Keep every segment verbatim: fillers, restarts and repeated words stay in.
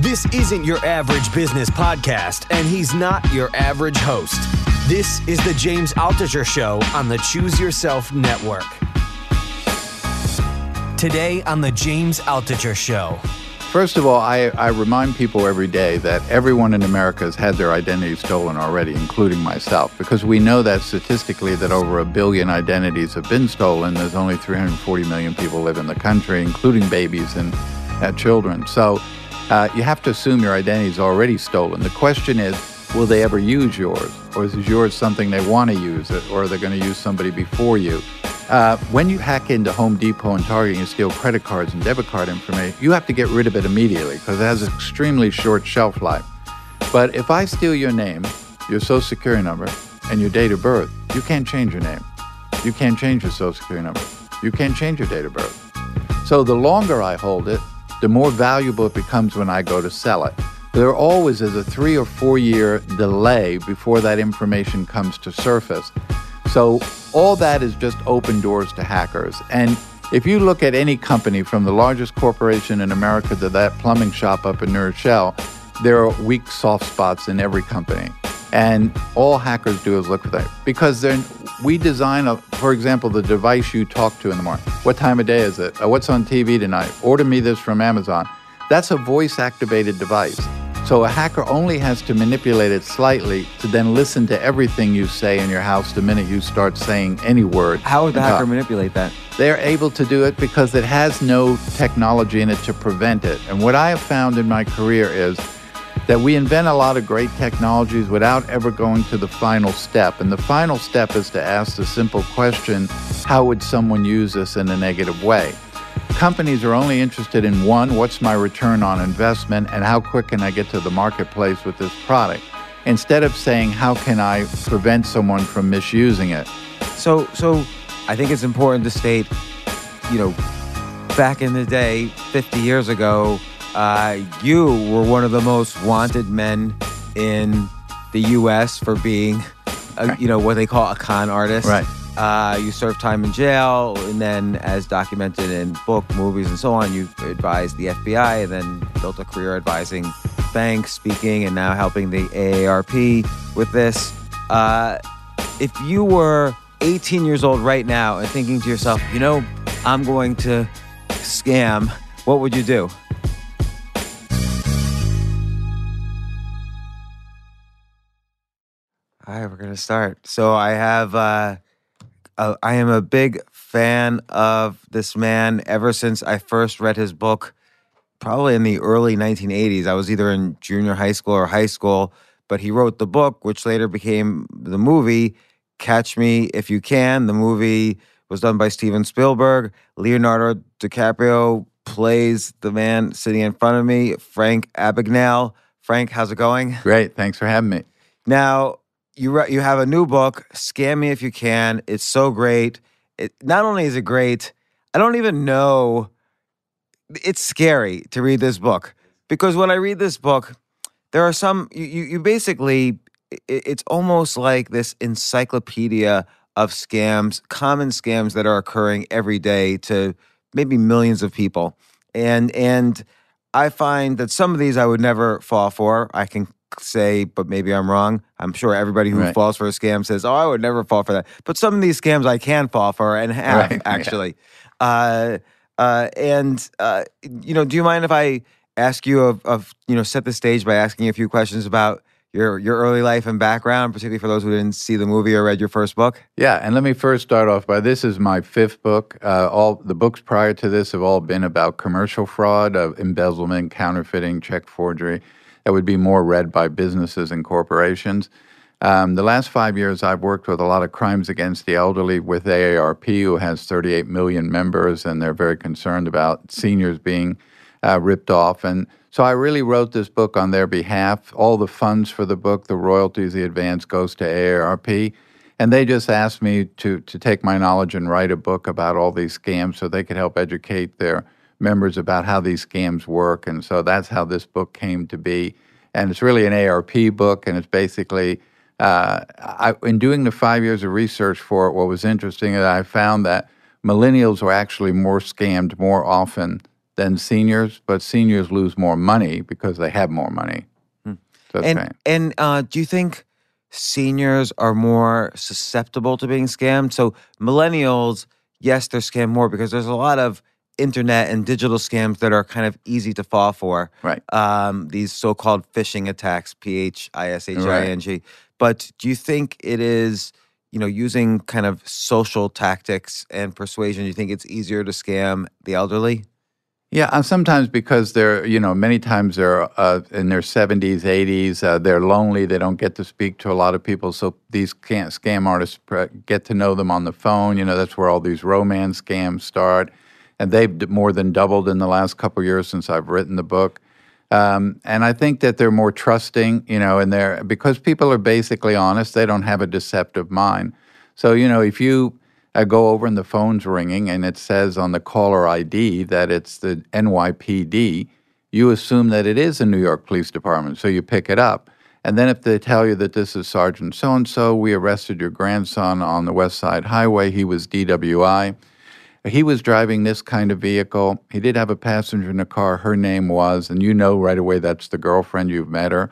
This isn't your average business podcast, and he's not your average host. This is the James Altucher Show on the Choose Yourself Network. Today on the James Altucher Show. First of all, I, I remind people every day that everyone in America has had their identity stolen already, including myself, because we know that statistically that over a billion identities have been stolen. There's only three hundred forty million people live in the country, including babies and uh, children. So Uh, you have to assume your identity is already stolen. The question is, will they ever use yours? Or is yours something they want to use it? Or are they going to use somebody before you? Uh, when you hack into Home Depot and Target and steal credit cards and debit card information, you have to get rid of it immediately because it has an extremely short shelf life. But if I steal your name, your social security number, and your date of birth, you can't change your name. You can't change your social security number. You can't change your date of birth. So the longer I hold it, the more valuable it becomes when I go to sell it. There always is a three or four year delay before that information comes to surface. So all that is just open doors to hackers. And if you look at any company from the largest corporation in America to that plumbing shop up in New Rochelle, there are weak soft spots in every company. And all hackers do is look for that. Because then we design, a, for example, the device you talk to in the morning. What time of day is it? What's on T V tonight? Order me this from Amazon. That's a voice-activated device. So a hacker only has to manipulate it slightly to then listen to everything you say in your house the minute you start saying any word. How would the hacker talk. manipulate that? They're able to do it because it has no technology in it to prevent it. And what I have found in my career is that we invent a lot of great technologies without ever going to the final step. And the final step is to ask the simple question, how would someone use this in a negative way? Companies are only interested in one, what's my return on investment, and how quick can I get to the marketplace with this product? Instead of saying, how can I prevent someone from misusing it? So, so I think it's important to state, you know, back in the day, fifty years ago, Uh, you were one of the most wanted men in the U S for being, a, you know, what they call a con artist. Right. Uh, you served time in jail, and then, as documented in book, movies, and so on, you advised the F B I, and then built a career advising banks, speaking, and now helping the A A R P with this. Uh, if you were eighteen years old right now and thinking to yourself, you know, I'm going to scam, what would you do? All right, we're going to start. So I have, uh, a, I am a big fan of this man ever since I first read his book, probably in the early nineteen eighties. I was either in junior high school or high school, but he wrote the book, which later became the movie, Catch Me If You Can. The movie was done by Steven Spielberg. Leonardo DiCaprio plays the man sitting in front of me, Frank Abagnale. Frank, how's it going? Great. Thanks for having me. Now, You re- you have a new book, Scam Me If You Can. It's so great. It, not only is it great, I don't even know. It's scary to read this book because when I read this book, there are some, you, you, you basically, it, it's almost like this encyclopedia of scams, common scams that are occurring every day to maybe millions of people. And, and I find that some of these I would never fall for. I can say, but maybe I'm wrong. I'm sure everybody who right. falls for a scam says, oh, I would never fall for that. But some of these scams I can fall for and have, right. actually. Yeah. Uh, Uh, and, uh, you know, do you mind if I ask you of, of, you know, set the stage by asking you a few questions about your, your early life and background, particularly for those who didn't see the movie or read your first book? Yeah. And let me first start off by, this is my fifth book. Uh, all the books prior to this have all been about commercial fraud, uh, embezzlement, counterfeiting, check forgery. That would be more read by businesses and corporations. Um, the last five years, I've worked with a lot of crimes against the elderly with A A R P, who has thirty-eight million members, and they're very concerned about seniors being uh, ripped off. And so I really wrote this book on their behalf. All the funds for the book, the royalties, the advance goes to A A R P. And they just asked me to, to take my knowledge and write a book about all these scams so they could help educate their members about how these scams work. And so that's how this book came to be. And it's really an A A R P book, and it's basically... Uh, I, in doing the five years of research for it, what was interesting is I found that millennials were actually more scammed more often than seniors, but seniors lose more money because they have more money. Hmm. So and right. and uh, do you think seniors are more susceptible to being scammed? So millennials, yes, they're scammed more because there's a lot of internet and digital scams that are kind of easy to fall for. Right. Um, these so-called phishing attacks, P H I S H I N G. Right. But do you think it is, you know, using kind of social tactics and persuasion, do you think it's easier to scam the elderly? Yeah, sometimes because they're, you know, many times they're uh, in their seventies, eighties, uh, they're lonely, they don't get to speak to a lot of people, so these can't scam artists get to know them on the phone. You know, that's where all these romance scams start, and they've more than doubled in the last couple of years since I've written the book. Um, and I think that they're more trusting, you know, and they're, because people are basically honest, they don't have a deceptive mind. So, you know, if you uh, go over and the phone's ringing and it says on the caller I D that it's the N Y P D, you assume that it is a New York Police Department, so you pick it up. And then if they tell you that this is Sergeant so-and-so, we arrested your grandson on the West Side Highway, he was D W I. He was driving this kind of vehicle. He did have a passenger in the car. Her name was, and you know right away that's the girlfriend. You've met her.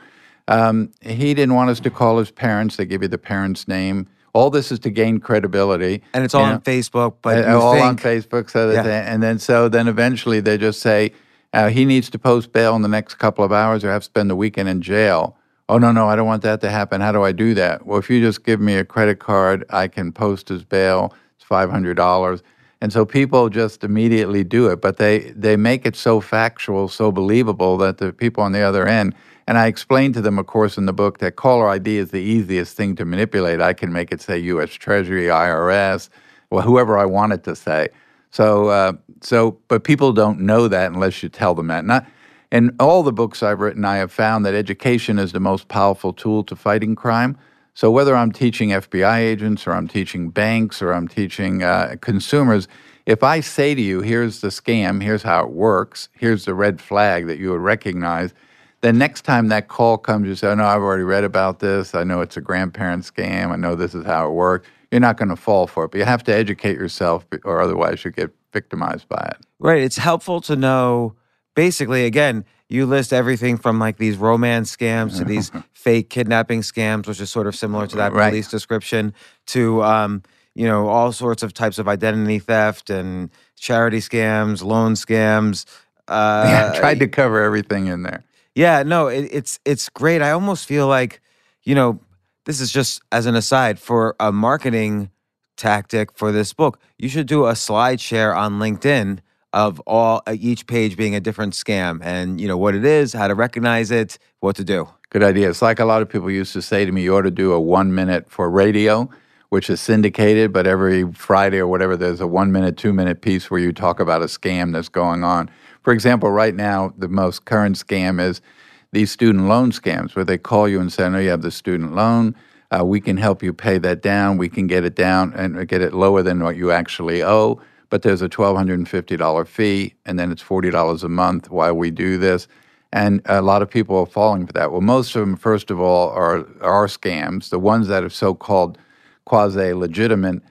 Um, he didn't want us to call his parents. They give you the parents' name. All this is to gain credibility. And it's all and, on Facebook. But uh, all think, on Facebook. So that yeah. they, and then so then eventually they just say, uh, he needs to post bail in the next couple of hours or have to spend the weekend in jail. Oh, no, no, I don't want that to happen. How do I do that? Well, if you just give me a credit card, I can post his bail. It's five hundred dollars. And so people just immediately do it, but they, they make it so factual, so believable that the people on the other end, and I explained to them, of course, in the book that caller I D is the easiest thing to manipulate. I can make it say U S Treasury, I R S, well, whoever I want it to say. So, uh, so, but people don't know that unless you tell them that. Not, in all the books I've written, I have found that education is the most powerful tool to fighting crime. So whether I'm teaching F B I agents or I'm teaching banks or I'm teaching uh, consumers, if I say to you, here's the scam, here's how it works, here's the red flag that you would recognize, then next time that call comes, you say, oh, no, I've already read about this. I know it's a grandparent scam. I know this is how it works. You're not going to fall for it, but you have to educate yourself or otherwise you get victimized by it. Right. It's helpful to know, basically, again, you list everything from like these romance scams to these fake kidnapping scams, which is sort of similar to that right. police description, to, um, you know, all sorts of types of identity theft and charity scams, loan scams. Uh, yeah, I tried to cover everything in there. Yeah, no, it, it's it's great. I almost feel like, you know, this is just as an aside for a marketing tactic for this book. You should do a slide share on LinkedIn of all each page being a different scam and, you know, what it is, how to recognize it, what to do. Good idea. It's like a lot of people used to say to me, you ought to do a one minute for radio, which is syndicated, but every Friday or whatever, there's a one minute, two minute piece where you talk about a scam that's going on. For example, right now, the most current scam is these student loan scams where they call you and say, no, you have the student loan. Uh, we can help you pay that down. We can get it down and get it lower than what you actually owe. But there's a one thousand two hundred fifty dollars fee, and then it's forty dollars a month while we do this. And a lot of people are falling for that. Well, most of them, first of all, are, are scams. The ones that are so-called quasi-legitimate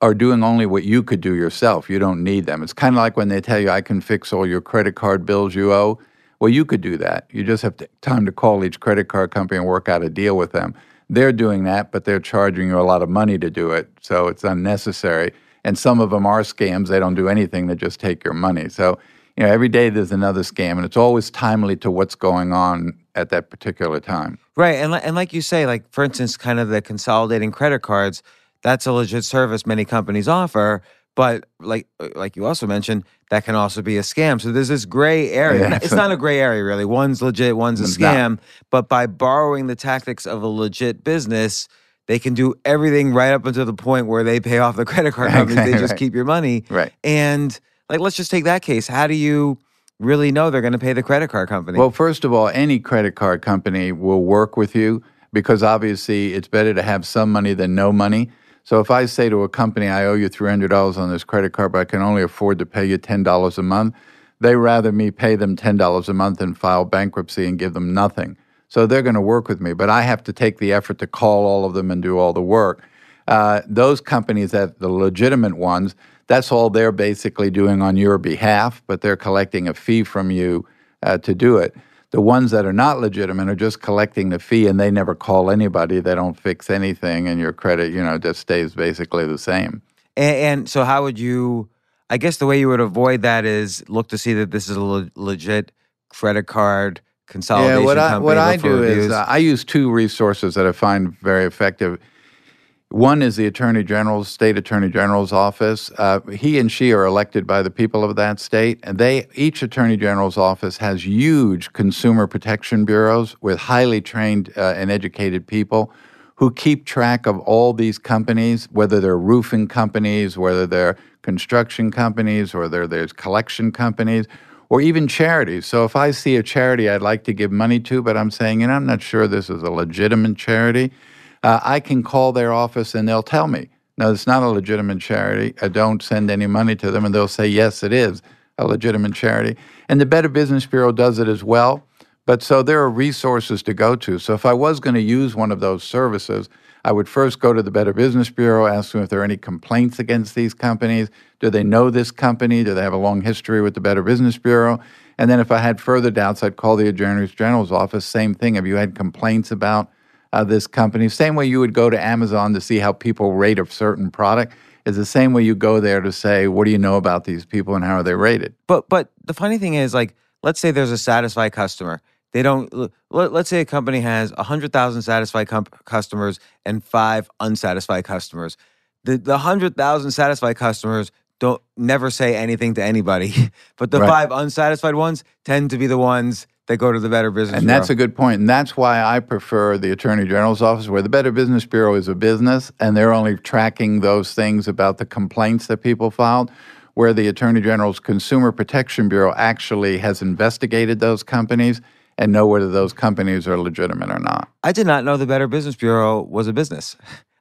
are doing only what you could do yourself. You don't need them. It's kind of like when they tell you, I can fix all your credit card bills you owe. Well, you could do that. You just have to, time to call each credit card company and work out a deal with them. They're doing that, but they're charging you a lot of money to do it, so it's unnecessary. And some of them are scams. They don't do anything. They just take your money. So, you know, every day there's another scam, and it's always timely to what's going on at that particular time. Right. And, and like you say, like, for instance, kind of the consolidating credit cards, that's a legit service many companies offer. But like like you also mentioned, that can also be a scam. So there's this gray area. Yeah. It's not a gray area, really. One's legit, one's a it's scam. Not. But by borrowing the tactics of a legit business, they can do everything right up until the point where they pay off the credit card companies. Exactly. They just right. keep your money. Right. And like, let's just take that case. How do you really know they're going to pay the credit card company? Well, first of all, any credit card company will work with you because obviously it's better to have some money than no money. So if I say to a company, I owe you three hundred dollars on this credit card, but I can only afford to pay you ten dollars a month, they rather me pay them ten dollars a month and file bankruptcy and give them nothing. So they're going to work with me, but I have to take the effort to call all of them and do all the work. Uh, those companies, that the legitimate ones, that's all they're basically doing on your behalf, but they're collecting a fee from you uh, to do it. The ones that are not legitimate are just collecting the fee, and they never call anybody. They don't fix anything, and your credit, you know, just stays basically the same. And, and so how would you, I guess the way you would avoid that is look to see that this is a le- legit credit card consolidation yeah, what company. I, what I do reviews. is uh, I use two resources that I find very effective. One is the Attorney General's, State Attorney General's office. Uh, he and she are elected by the people of that state, and they, each Attorney General's office has huge consumer protection bureaus with highly trained uh, and educated people who keep track of all these companies, whether they're roofing companies, whether they're construction companies, or they're, there's collection companies, or even charities. So if I see a charity I'd like to give money to, but I'm saying, you know, I'm not sure this is a legitimate charity, Uh, I can call their office and they'll tell me, no, it's not a legitimate charity. I don't send any money to them. And they'll say, yes, it is a legitimate charity. And the Better Business Bureau does it as well. But so there are resources to go to. So if I was going to use one of those services, I would first go to the Better Business Bureau, ask them if there are any complaints against these companies. Do they know this company? Do they have a long history with the Better Business Bureau? And then if I had further doubts, I'd call the Attorney General's office. Same thing. Have you had complaints about Uh, this company? Same way you would go to Amazon to see how people rate a certain product is the same way you go there to say, what do you know about these people and how are they rated? But but the funny thing is, like, let's say there's a satisfied customer. They don't, let, let's say a company has one hundred thousand satisfied com- customers and five unsatisfied customers. The, the one hundred thousand satisfied customers don't never say anything to anybody, but the right. five unsatisfied ones tend to be the ones they go to the Better Business Bureau. And that's a good point. And that's why I prefer the Attorney General's office, where the Better Business Bureau is a business, and they're only tracking those things about the complaints that people filed, where the Attorney General's Consumer Protection Bureau actually has investigated those companies and know whether those companies are legitimate or not. I did not know the Better Business Bureau was a business.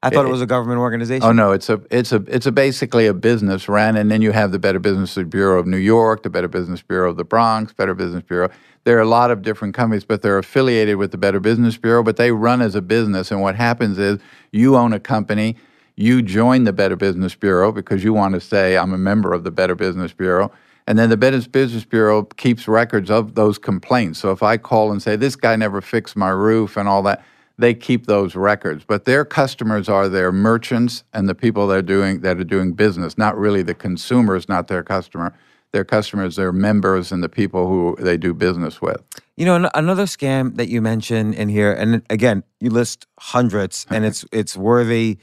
I thought it, it was a government organization. Oh, no, it's a it's a, it's a basically a business ran, and then you have the Better Business Bureau of New York, the Better Business Bureau of the Bronx, Better Business Bureau. There are a lot of different companies, but they're affiliated with the Better Business Bureau, but they run as a business, and what happens is you own a company, you join the Better Business Bureau because you want to say, I'm a member of the Better Business Bureau, and then the Better Business Bureau keeps records of those complaints. So if I call and say, this guy never fixed my roof and all that, they keep those records, but their customers are their merchants and the people that are doing that are doing business, not really the consumers, not their customer. Their customers, their members, and the people who they do business with. You know, another scam that you mention in here, and again, you list hundreds, and it's it's worthy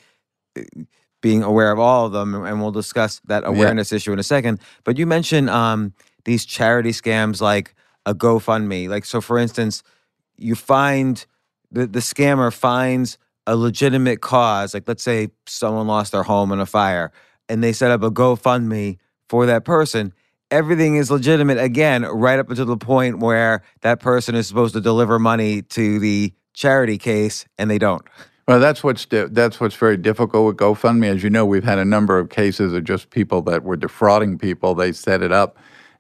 being aware of all of them, and we'll discuss that awareness yeah. issue in a second. But you mention um, these charity scams, like a GoFundMe. Like, so for instance, you find. The, the scammer finds a legitimate cause, like let's say someone lost their home in a fire, and they set up a GoFundMe for that person. Everything is legitimate, again, right up until the point where that person is supposed to deliver money to the charity case, and they don't. Well, that's what's di- that's what's very difficult with GoFundMe. As you know, we've had a number of cases of just people that were defrauding people. They set it up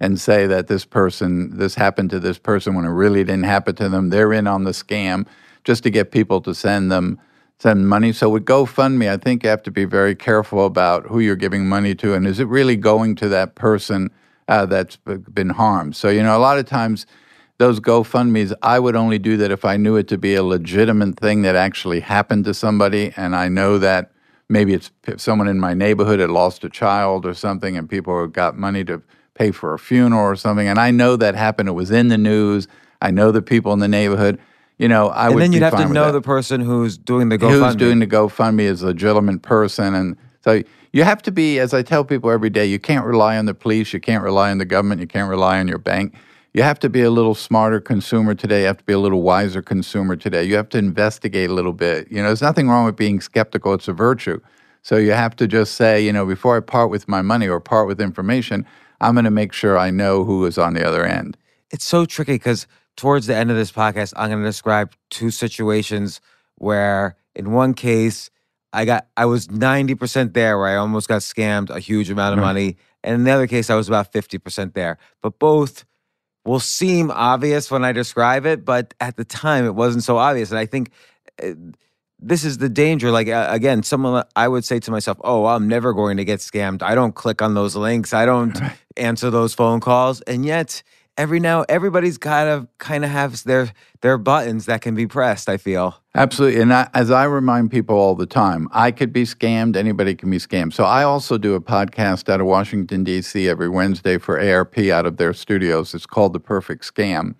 and say that this person, this happened to this person when it really didn't happen to them. They're in on the scam, just to get people to send them send money. So with GoFundMe, I think you have to be very careful about who you're giving money to, and is it really going to that person uh, that's been harmed? So, you know, a lot of times those GoFundMes, I would only do that if I knew it to be a legitimate thing that actually happened to somebody, and I know that maybe it's if someone in my neighborhood had lost a child or something and people got money to pay for a funeral or something. And I know that happened. It was in the news. I know the people in the neighborhood. You know, I would be fine with that. And then you'd have to know the person who's doing the GoFundMe. Who's doing the GoFundMe is a legitimate person. And so you have to be, as I tell people every day, you can't rely on the police, you can't rely on the government, you can't rely on your bank. You have to be a little smarter consumer today. You have to be a little wiser consumer today. You have to investigate a little bit. You know, there's nothing wrong with being skeptical. It's a virtue. So you have to just say, you know, before I part with my money or part with information, I'm going to make sure I know who is on the other end. It's so tricky because towards the end of this podcast, I'm going to describe two situations where in one case, I got I was ninety percent there where I almost got scammed a huge amount of mm-hmm. money. And in the other case, I was about fifty percent there. But both will seem obvious when I describe it, but at the time, it wasn't so obvious. And I think uh, this is the danger. Like, uh, again, someone I would say to myself, oh, I'm never going to get scammed. I don't click on those links. I don't answer those phone calls. And yet, every now, everybody's got to kind of have their their buttons that can be pressed, I feel. Absolutely. And I, as I remind people all the time, I could be scammed. Anybody can be scammed. So I also do a podcast out of Washington, D C every Wednesday for A A R P out of their studios. It's called The Perfect Scam.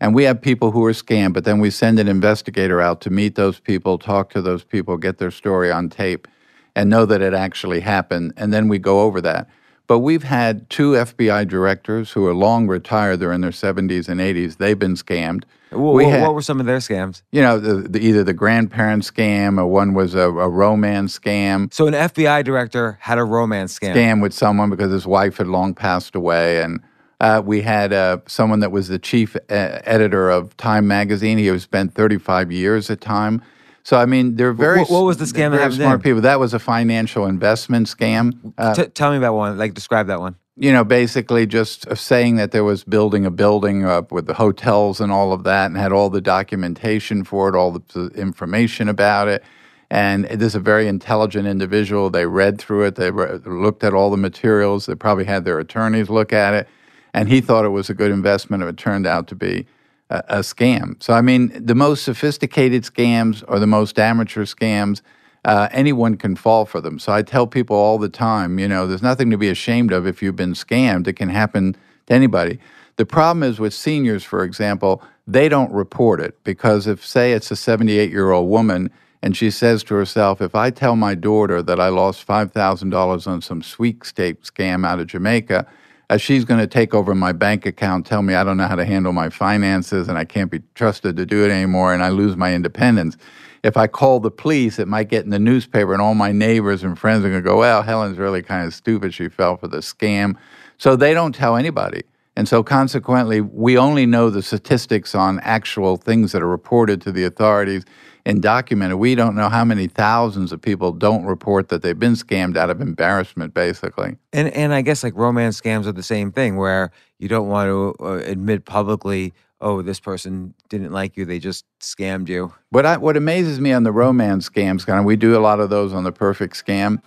And we have people who are scammed, but then we send an investigator out to meet those people, talk to those people, get their story on tape, and know that it actually happened. And then we go over that. But we've had two F B I directors who are long retired. They're in their seventies and eighties. They've been scammed. Well, we had, what were some of their scams? You know, the, the, either the grandparent scam or one was a, a romance scam. So an F B I director had a romance scam. Scam with someone because his wife had long passed away. And uh, we had uh, someone that was the chief e- editor of Time magazine. He had spent thirty-five years at Time. So, I mean, they're very, what, what was the scam that happened smart then? People. That was a financial investment scam. Uh, T- tell me about one. Like, describe that one. You know, basically just saying that there was building a building up with the hotels and all of that and had all the documentation for it, all the information about it. And this is a very intelligent individual. They read through it. They re- looked at all the materials. They probably had their attorneys look at it. And he thought it was a good investment, and it turned out to be a scam. So, I mean, the most sophisticated scams or the most amateur scams, uh, anyone can fall for them. So I tell people all the time, you know, there's nothing to be ashamed of if you've been scammed. It can happen to anybody. The problem is with seniors, for example, they don't report it because if, say, it's a seventy-eight-year-old woman and she says to herself, if I tell my daughter that I lost five thousand dollars on some sweepstakes scam out of Jamaica, Uh, she's going to take over my bank account, tell me I don't know how to handle my finances and I can't be trusted to do it anymore and I lose my independence. If I call the police, it might get in the newspaper and all my neighbors and friends are going to go, well, Helen's really kind of stupid. She fell for the scam. So they don't tell anybody. And so consequently, we only know the statistics on actual things that are reported to the authorities and documented. We don't know how many thousands of people don't report that they've been scammed out of embarrassment, basically. And and I guess like romance scams are the same thing where you don't want to uh, admit publicly, oh, this person didn't like you. They just scammed you. What, I, what amazes me on the romance scams, kind of, we do a lot of those on The Perfect Scam.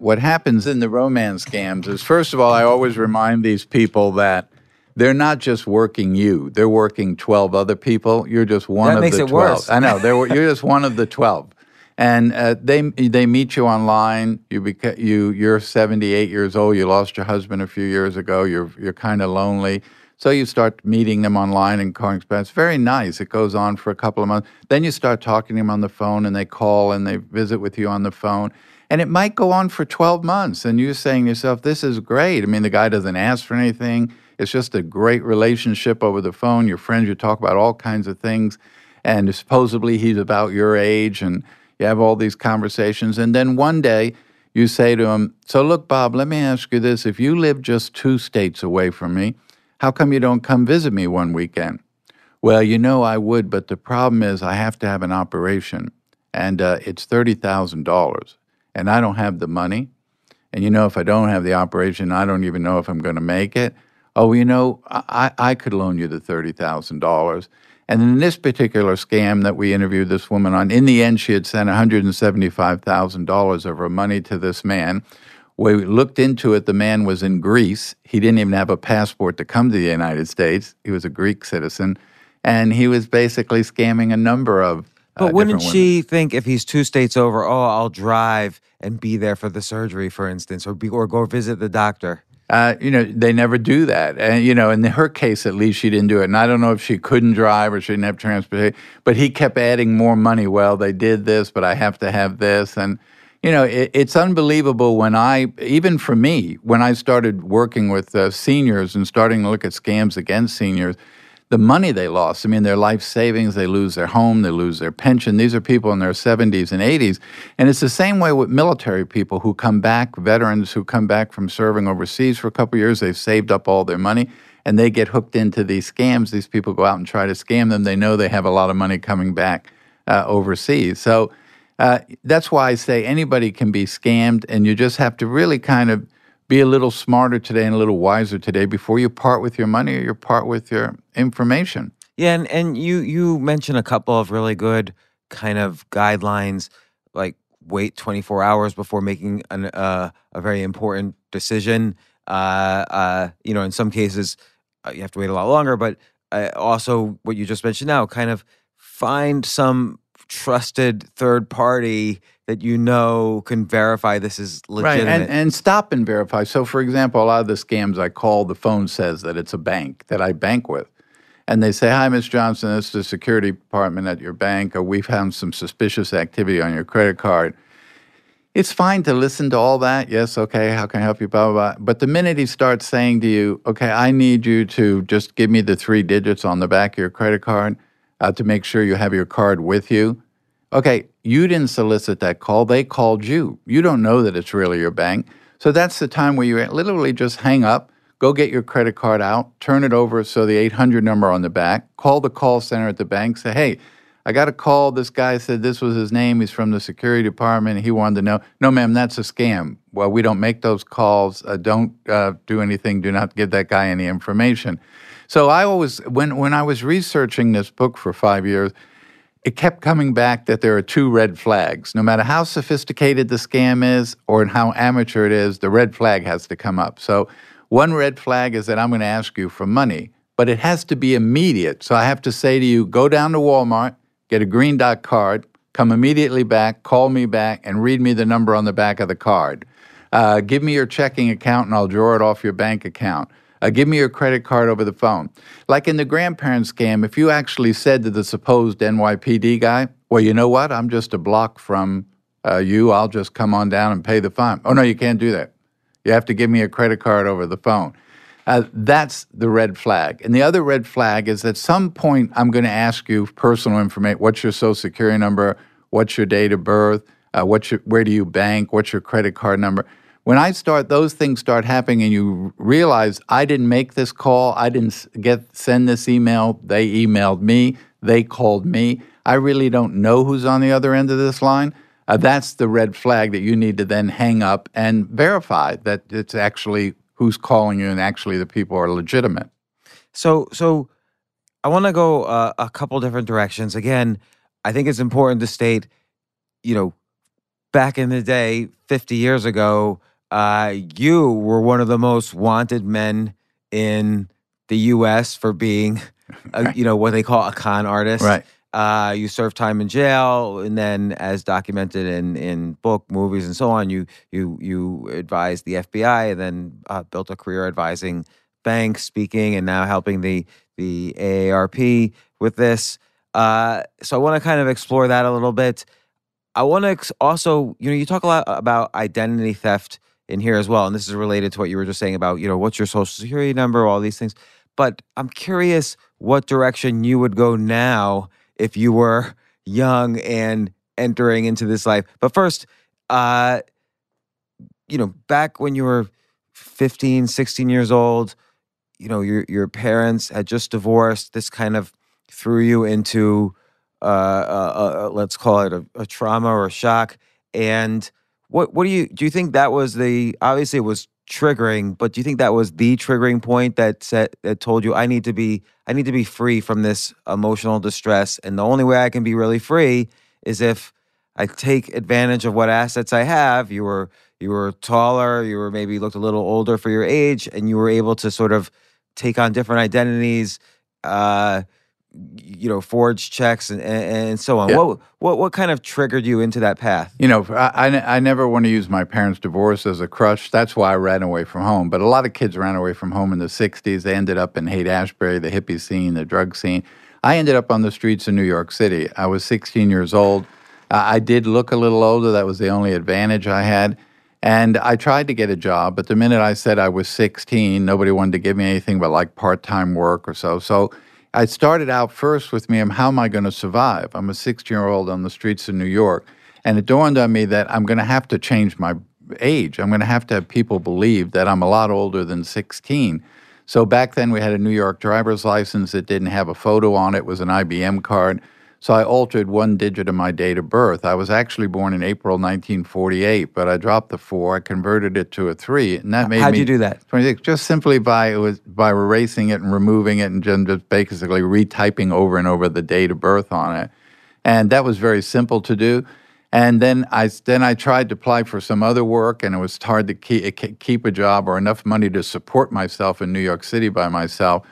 What happens in the romance scams is, first of all, I always remind these people that they're not just working you. They're working twelve other people. You're just one that of makes the it twelve. Worse. I know. They're, you're just one of the twelve. And uh, they they meet you online. You beca- you you're seventy-eight years old. You lost your husband a few years ago. You're you're kind of lonely. So you start meeting them online and calling. It's very nice. It goes on for a couple of months. Then you start talking to them on the phone, and they call and they visit with you on the phone. And it might go on for twelve months. And you're saying to yourself, "This is great." I mean, the guy doesn't ask for anything. It's just a great relationship over the phone. Your friends, you talk about all kinds of things. And supposedly he's about your age and you have all these conversations. And then one day you say to him, so look, Bob, let me ask you this. If you live just two states away from me, how come you don't come visit me one weekend? Well, you know I would, but the problem is I have to have an operation. And uh, it's thirty thousand dollars. And I don't have the money. And you know, if I don't have the operation, I don't even know if I'm going to make it. Oh, you know, I, I could loan you the thirty thousand dollars. And in this particular scam that we interviewed this woman on, in the end, she had sent one hundred seventy-five thousand dollars of her money to this man. When we looked into it, the man was in Greece. He didn't even have a passport to come to the United States. He was a Greek citizen. And he was basically scamming a number of But uh, wouldn't she think if he's two states over, oh, I'll drive and be there for the surgery, for instance, or be, or go visit the doctor? Uh, you know, they never do that. And, you know, in her case, at least she didn't do it. And I don't know if she couldn't drive or she didn't have transportation, but he kept adding more money. Well, they did this, but I have to have this. And, you know, it, it's unbelievable when I, even for me, when I started working with uh, seniors and starting to look at scams against seniors, the money they lost, I mean, their life savings, they lose their home, they lose their pension. These are people in their seventies and eighties. And it's the same way with military people who come back, veterans who come back from serving overseas for a couple of years, they've saved up all their money, and they get hooked into these scams. These people go out and try to scam them. They know they have a lot of money coming back uh, overseas. So uh, that's why I say anybody can be scammed, and you just have to really kind of be a little smarter today and a little wiser today before you part with your money or you part with your information. Yeah, and, and you you mentioned a couple of really good kind of guidelines, like wait twenty-four hours before making an, uh, a very important decision. Uh, uh, you know, in some cases, uh, you have to wait a lot longer, but uh, also what you just mentioned now, kind of find some trusted third party that you know can verify this is legitimate. Right, and, and stop and verify. So, for example, a lot of the scams I call, the phone says that it's a bank that I bank with. And they say, hi, Miz Johnson, this is the security department at your bank, or we found some suspicious activity on your credit card. It's fine to listen to all that. Yes, okay, how can I help you, blah, blah, blah. But the minute he starts saying to you, okay, I need you to just give me the three digits on the back of your credit card uh, to make sure you have your card with you. Okay, you didn't solicit that call. They called you. You don't know that it's really your bank. So that's the time where you literally just hang up, go get your credit card out, turn it over so the eight hundred number on the back, call the call center at the bank, say, hey, I got a call. This guy said this was his name. He's from the security department. He wanted to know. No, ma'am, that's a scam. Well, we don't make those calls. Uh, don't uh, do anything. Do not give that guy any information. So I always, when when I was researching this book for five years, it kept coming back that there are two red flags. No matter how sophisticated the scam is or how amateur it is, the red flag has to come up. So one red flag is that I'm going to ask you for money, but it has to be immediate. So I have to say to you, go down to Walmart, get a green dot card, come immediately back, call me back, and read me the number on the back of the card. Uh, give me your checking account, and I'll draw it off your bank account. Uh, give me your credit card over the phone. Like in the grandparent scam, if you actually said to the supposed N Y P D guy, well, you know what? I'm just a block from uh, you. I'll just come on down and pay the fine. Oh, no, you can't do that. You have to give me a credit card over the phone. Uh, that's the red flag. And the other red flag is at some point I'm going to ask you personal information. What's your social security number? What's your date of birth? Uh, what's your, where do you bank? What's your credit card number? When I start, those things start happening and you realize I didn't make this call, I didn't get send this email, they emailed me, they called me, I really don't know who's on the other end of this line, uh, that's the red flag that you need to then hang up and verify that it's actually who's calling you and actually the people are legitimate. So so I want to go uh, a couple different directions. Again, I think it's important to state, you know, back in the day, fifty years ago, Uh, you were one of the most wanted men in the U S for being, a, right. you know, what they call a con artist. Right. Uh, you served time in jail, and then, as documented in in book, movies, and so on, you you you advised the F B I, and then uh, built a career advising banks, speaking, and now helping the the A A R P with this. Uh, so I want to kind of explore that a little bit. I want to ex- also, you know, you talk a lot about identity theft in here as well. And this is related to what you were just saying about, you know, what's your social security number, all these things. But I'm curious what direction you would go now if you were young and entering into this life. But first, uh, you know, back when you were fifteen, sixteen years old, you know, your your parents had just divorced. This kind of threw you into, uh, uh, uh, let's call it a, a trauma or a shock. And What what do you do you think that was the obviously it was triggering, but do you think that was the triggering point that set, that told you I need to be I need to be free from this emotional distress, and the only way I can be really free is if I take advantage of what assets I have? You were you were taller, you were maybe looked a little older for your age, and you were able to sort of take on different identities, uh, you know, forged checks and, and, and so on. Yeah. What what what kind of triggered you into that path? You know, I, I, I never want to use my parents' divorce as a crutch. That's why I ran away from home. But a lot of kids ran away from home in the sixties. They ended up in Haight-Ashbury, the hippie scene, the drug scene. I ended up on the streets of New York City. I was sixteen years old. Uh, I did look a little older. That was the only advantage I had. And I tried to get a job, but the minute I said I was sixteen, nobody wanted to give me anything but like part-time work or so. So I started out first with me, how am I going to survive? I'm a sixteen-year-old on the streets of New York. And it dawned on me that I'm going to have to change my age. I'm going to have to have people believe that I'm a lot older than sixteen. So back then we had a New York driver's license that didn't have a photo on it. It was an I B M card. So I altered one digit of my date of birth. I was actually born in April nineteen forty-eight, but I dropped the four. I converted it to a three, and that made me— How'd you do that? twenty-six, just simply by it was by erasing it and removing it and just basically retyping over and over the date of birth on it. And that was very simple to do. And then I then I tried to apply for some other work, and it was hard to keep, keep a job or enough money to support myself in New York City by myself.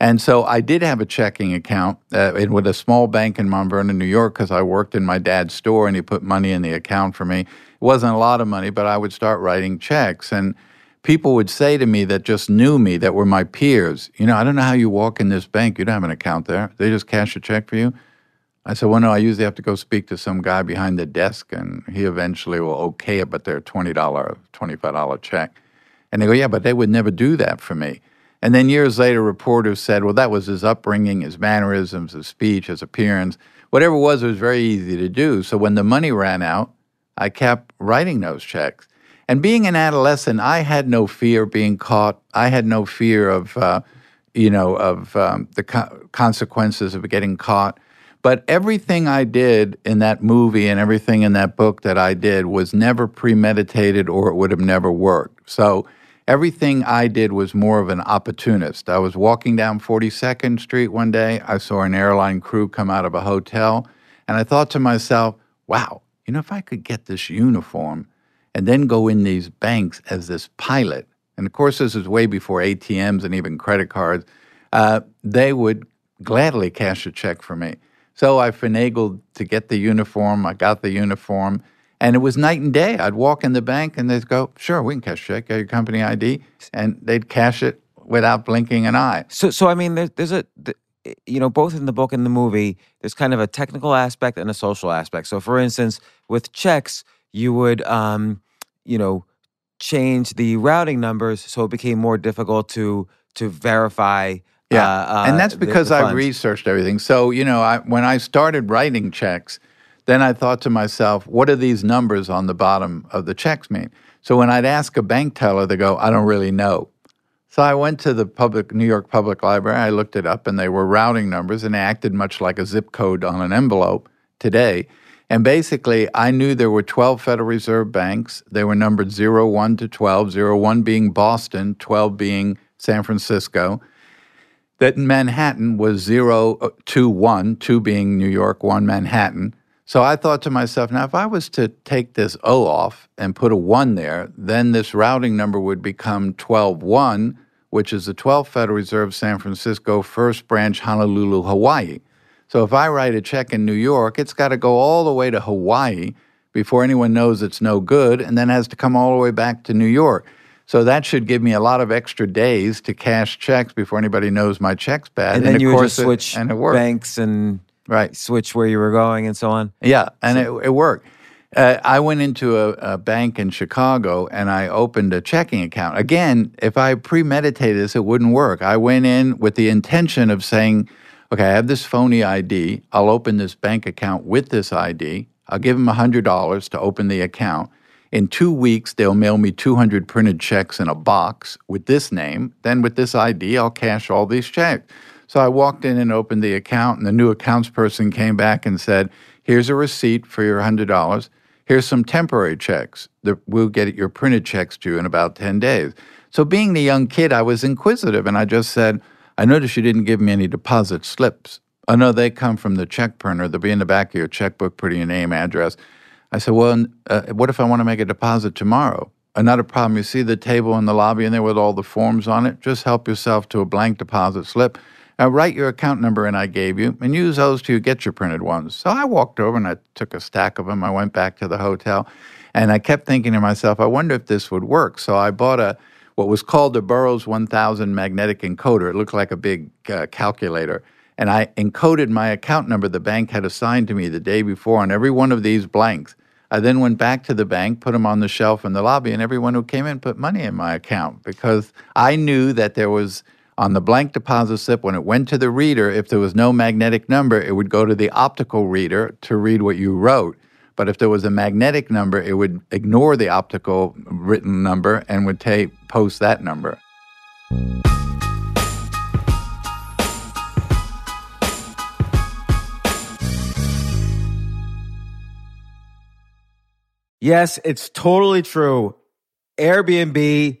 And so I did have a checking account uh, with a small bank in Mount Vernon, New York, because I worked in my dad's store and he put money in the account for me. It wasn't a lot of money, but I would start writing checks. And people would say to me that just knew me, that were my peers, you know, I don't know how you walk in this bank. You don't have an account there. They just cash a check for you. I said, well, no, I usually have to go speak to some guy behind the desk and he eventually will okay it, but they're twenty dollars, twenty-five dollars check. And they go, yeah, but they would never do that for me. And then years later, reporters said, well, that was his upbringing, his mannerisms, his speech, his appearance. Whatever it was, it was very easy to do. So when the money ran out, I kept writing those checks. And being an adolescent, I had no fear of being caught. I had no fear of, uh, you know, of um, the co- consequences of getting caught. But everything I did in that movie and everything in that book that I did was never premeditated, or it would have never worked. So everything I did was more of an opportunist. I was walking down forty-second Street one day. I saw an airline crew come out of a hotel, and I thought to myself, wow, you know, if I could get this uniform and then go in these banks as this pilot, and of course this is way before A T Ms and even credit cards, uh, they would gladly cash a check for me. So I finagled to get the uniform. I got the uniform. And it was night and day. I'd walk in the bank and they'd go, sure, we can cash a check, get your company I D. And they'd cash it without blinking an eye. So, so I mean, there, there's a, the, you know, both in the book and the movie, there's kind of a technical aspect and a social aspect. So for instance, with checks, you would, um, you know, change the routing numbers so it became more difficult to to verify. Yeah, uh, and that's because the, the I researched everything. So, you know, I, when I started writing checks, then I thought to myself, what do these numbers on the bottom of the checks mean? So when I'd ask a bank teller, they go, I don't really know. So I went to the public New York Public Library, I looked it up, and they were routing numbers, and they acted much like a zip code on an envelope today. And basically, I knew there were twelve Federal Reserve banks. They were numbered zero one to twelve, zero one being Boston, twelve being San Francisco. That Manhattan was zero two one, two being New York, one Manhattan. So I thought to myself, now if I was to take this O off and put a one there, then this routing number would become twelve one, which is the twelfth Federal Reserve San Francisco, first branch Honolulu, Hawaii. So if I write a check in New York, it's got to go all the way to Hawaii before anyone knows it's no good, and then has to come all the way back to New York. So that should give me a lot of extra days to cash checks before anybody knows my check's bad. And then and you would just switch it, and it banks and... Right. Switch where you were going and so on. Yeah, and so. it, it worked. Uh, I went into a, a bank in Chicago and I opened a checking account. Again, if I premeditated this, it wouldn't work. I went in with the intention of saying, okay, I have this phony I D. I'll open this bank account with this I D. I'll give them one hundred dollars to open the account. In two weeks, they'll mail me two hundred printed checks in a box with this name. Then with this I D, I'll cash all these checks. So I walked in and opened the account, and the new accounts person came back and said, here's a receipt for your one hundred dollars. Here's some temporary checks. We'll get your printed checks to you in about ten days. So being the young kid, I was inquisitive, and I just said, I noticed you didn't give me any deposit slips. Oh, no, they come from the check printer. They'll be in the back of your checkbook, put in your name, address. I said, well, uh, what if I want to make a deposit tomorrow? Another problem, you see the table in the lobby in there with all the forms on it? Just help yourself to a blank deposit slip. Uh, write your account number and I gave you, and use those to get your printed ones. So I walked over and I took a stack of them. I went back to the hotel, and I kept thinking to myself, I wonder if this would work. So I bought a what was called the Burroughs one thousand magnetic encoder. It looked like a big uh, calculator. And I encoded my account number the bank had assigned to me the day before on every one of these blanks. I then went back to the bank, put them on the shelf in the lobby, and everyone who came in put money in my account because I knew that there was, on the blank deposit slip, when it went to the reader, if there was no magnetic number, it would go to the optical reader to read what you wrote. But if there was a magnetic number, it would ignore the optical written number and would take, post that number. Yes, it's totally true. Airbnb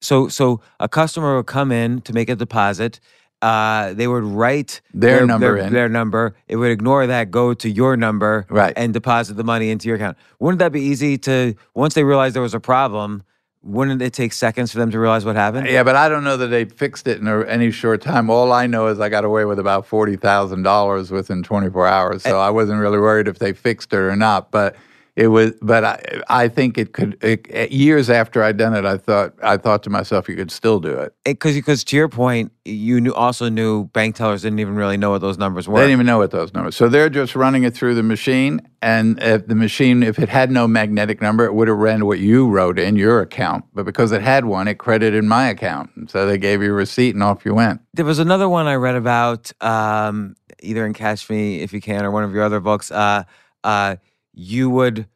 So so a customer would come in to make a deposit. Uh, they would write their, their number their, in. Their number. It would ignore that, go to your number, right, and deposit the money into your account. Wouldn't that be easy to, once they realized there was a problem, wouldn't it take seconds for them to realize what happened? Yeah, but I don't know that they fixed it in a, any short time. All I know is I got away with about forty thousand dollars within twenty-four hours. So and, I wasn't really worried if they fixed it or not, but... It was, but I, I think it could. It, years after I'd done it, I thought, I thought to myself, you could still do it. Because, because to your point, you knew, also knew bank tellers didn't even really know what those numbers were. They didn't even know what those numbers. So they're just running it through the machine, and if the machine, if it had no magnetic number, it would have ran what you wrote in your account. But because it had one, it credited my account, and so they gave you a receipt, and off you went. There was another one I read about, um, either in Catch Me If You Can or one of your other books. Uh, uh. You would,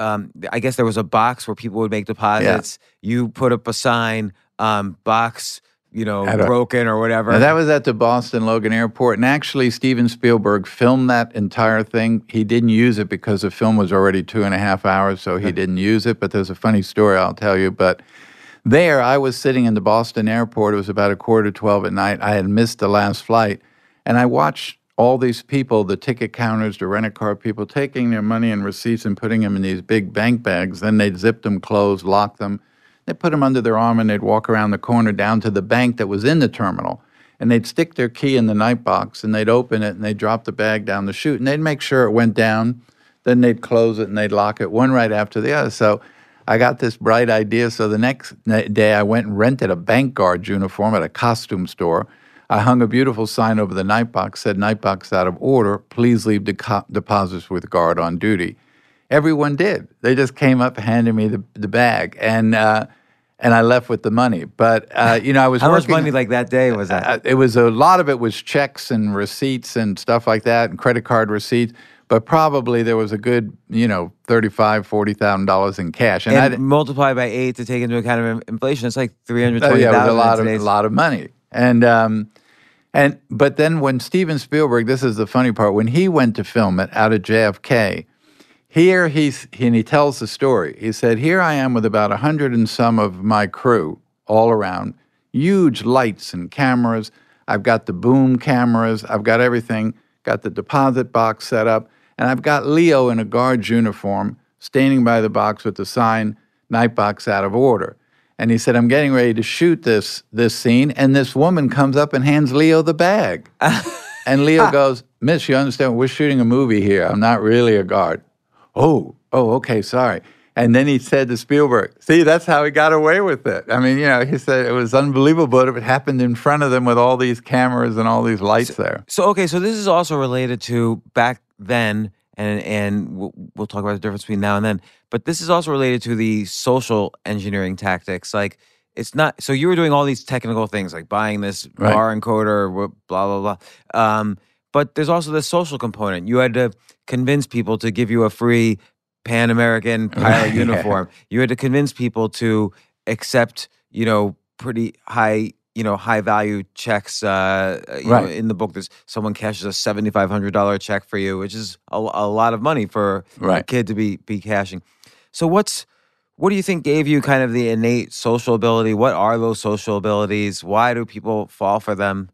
um, I guess there was a box where people would make deposits. Yeah. You put up a sign, um, box, you know, broken or whatever. Now that was at the Boston Logan Airport. And actually, Steven Spielberg filmed that entire thing. He didn't use it because the film was already two and a half hours, so he didn't use it. But there's a funny story I'll tell you. But there, I was sitting in the Boston airport. It was about a quarter to twelve at night. I had missed the last flight. And I watched all these people, the ticket counters, the rent-a-car people, taking their money and receipts and putting them in these big bank bags. Then they'd zip them closed, lock them. They'd put them under their arm, and they'd walk around the corner down to the bank that was in the terminal. And they'd stick their key in the night box, and they'd open it, and they'd drop the bag down the chute. And they'd make sure it went down. Then they'd close it, and they'd lock it, one right after the other. So I got this bright idea. So the next day, I went and rented a bank guard uniform at a costume store. I hung a beautiful sign over the night box, said, "Night box out of order. Please leave deco- deposits with guard on duty." Everyone did. They just came up, handed me the, the bag, and uh, and I left with the money. But, uh, you know, I was How working, much money like that day was that? Uh, it was a lot of it was checks and receipts and stuff like that and credit card receipts. But probably there was a good, you know, thirty-five thousand dollars, forty thousand dollars in cash. And, and multiply by eight to take into account of inflation. It's like three hundred twenty thousand dollars. Oh, yeah, it was a lot, of, a lot of money. And... Um, And but then when Steven Spielberg, this is the funny part, when he went to film it out of J F K, here he's, he and he tells the story. He said, "Here I am with about a hundred and some of my crew all around, huge lights and cameras. I've got the boom cameras. I've got everything. Got the deposit box set up, and I've got Leo in a guard's uniform standing by the box with the sign, 'Night box out of order.'" And he said, "I'm getting ready to shoot this this scene, and this woman comes up and hands Leo the bag." And Leo goes, "Miss, you understand, we're shooting a movie here. I'm not really a guard." "Oh, oh, okay, sorry." And then he said to Spielberg, "See, that's how he got away with it." I mean, you know, he said it was unbelievable, but it happened in front of them with all these cameras and all these lights so, there. So, okay, so this is also related to back then, and and we'll, we'll talk about the difference between now and then. But this is also related to the social engineering tactics. Like, it's not, so you were doing all these technical things, like buying this right. bar encoder, blah, blah, blah. Um, but there's also the social component. You had to convince people to give you a free Pan American pilot yeah. uniform. You had to convince people to accept, you know, pretty high, you know, high value checks. Uh, you right. know, in the book, there's someone cashes a seven thousand five hundred dollars check for you, which is a, a lot of money for right. a kid to be be cashing. So what's what do you think gave you kind of the innate social ability? What are those social abilities? Why do people fall for them?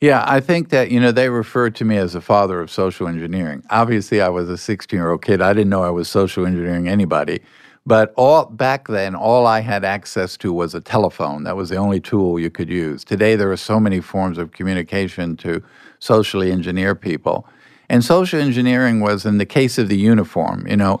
Yeah, I think that, you know, they referred to me as the father of social engineering. Obviously, I was a sixteen-year-old kid. I didn't know I was social engineering anybody. But all back then, all I had access to was a telephone. That was the only tool you could use. Today, there are so many forms of communication to socially engineer people. And social engineering was in the case of the uniform, you know,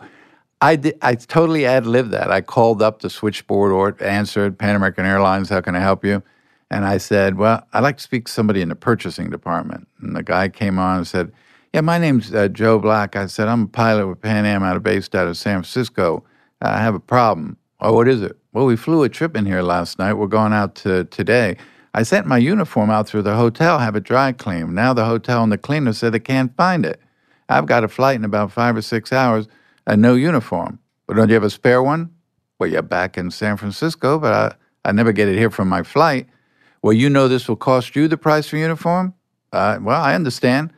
I did, I totally ad-libbed that. I called up the switchboard or answered, Pan American Airlines, how can I help you? And I said, well, I'd like to speak to somebody in the purchasing department. And the guy came on and said, yeah, my name's uh, Joe Black. I said, I'm a pilot with Pan Am out of, based out of San Francisco. Uh, I have a problem. Oh, what is it? Well, we flew a trip in here last night. We're going out to today. I sent my uniform out through the hotel, have it dry cleaned. Now the hotel and the cleaner said they can't find it. I've got a flight in about five or six hours. A no uniform. Well, don't you have a spare one? Well, you're back in San Francisco, but I, I never get it here from my flight. Well, you know this will cost you the price for uniform? Uh, well, I understand.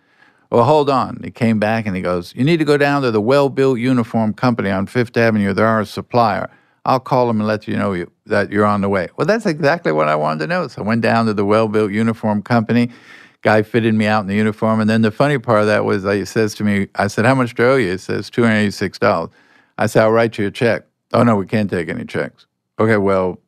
Well, hold on. He came back and he goes, you need to go down to the Well-Built Uniform Company on Fifth Avenue. They're our supplier. I'll call them and let you know you, that you're on the way. Well, that's exactly what I wanted to know. So I went down to the Well-Built Uniform Company. Guy fitted me out in the uniform. And then the funny part of that was that he says to me, I said, how much do I owe you? He says, two hundred eighty-six dollars. I said, I'll write you a check. Oh, no, we can't take any checks. Okay, well,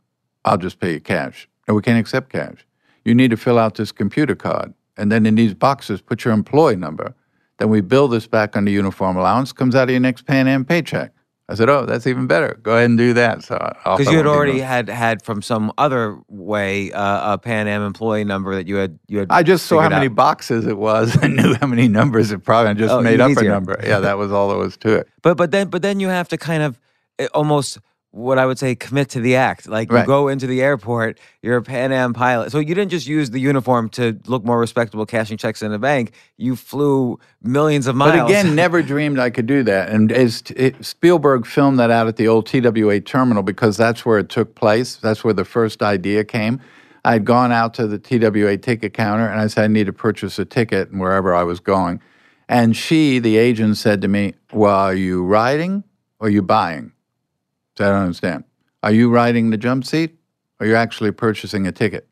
I'll just pay you cash. No, we can't accept cash. You need to fill out this computer card. And then in these boxes, put your employee number. Then we bill this back on the uniform allowance. Comes out of your next Pan Am paycheck. I said, oh, that's even better. Go ahead and do that. So because you had already had, had from some other way uh, a Pan Am employee number that you had you had. I just saw how many out. boxes it was and knew how many numbers it probably and just oh, made up easier. a number. Yeah, that was all there was to it. But but then but then you have to kind of almost what I would say commit to the act. Like right. you go into the airport, you're a Pan Am pilot. So you didn't just use the uniform to look more respectable cashing checks in a bank. You flew millions of miles. But again, never dreamed I could do that. And as it, Spielberg filmed that out at the old T W A terminal because that's where it took place. That's where the first idea came. I had gone out to the T W A ticket counter, and I said, I need to purchase a ticket and wherever I was going. And she, the agent, said to me, well, are you riding or are you buying? So I don't understand. Are you riding the jump seat or you're actually purchasing a ticket?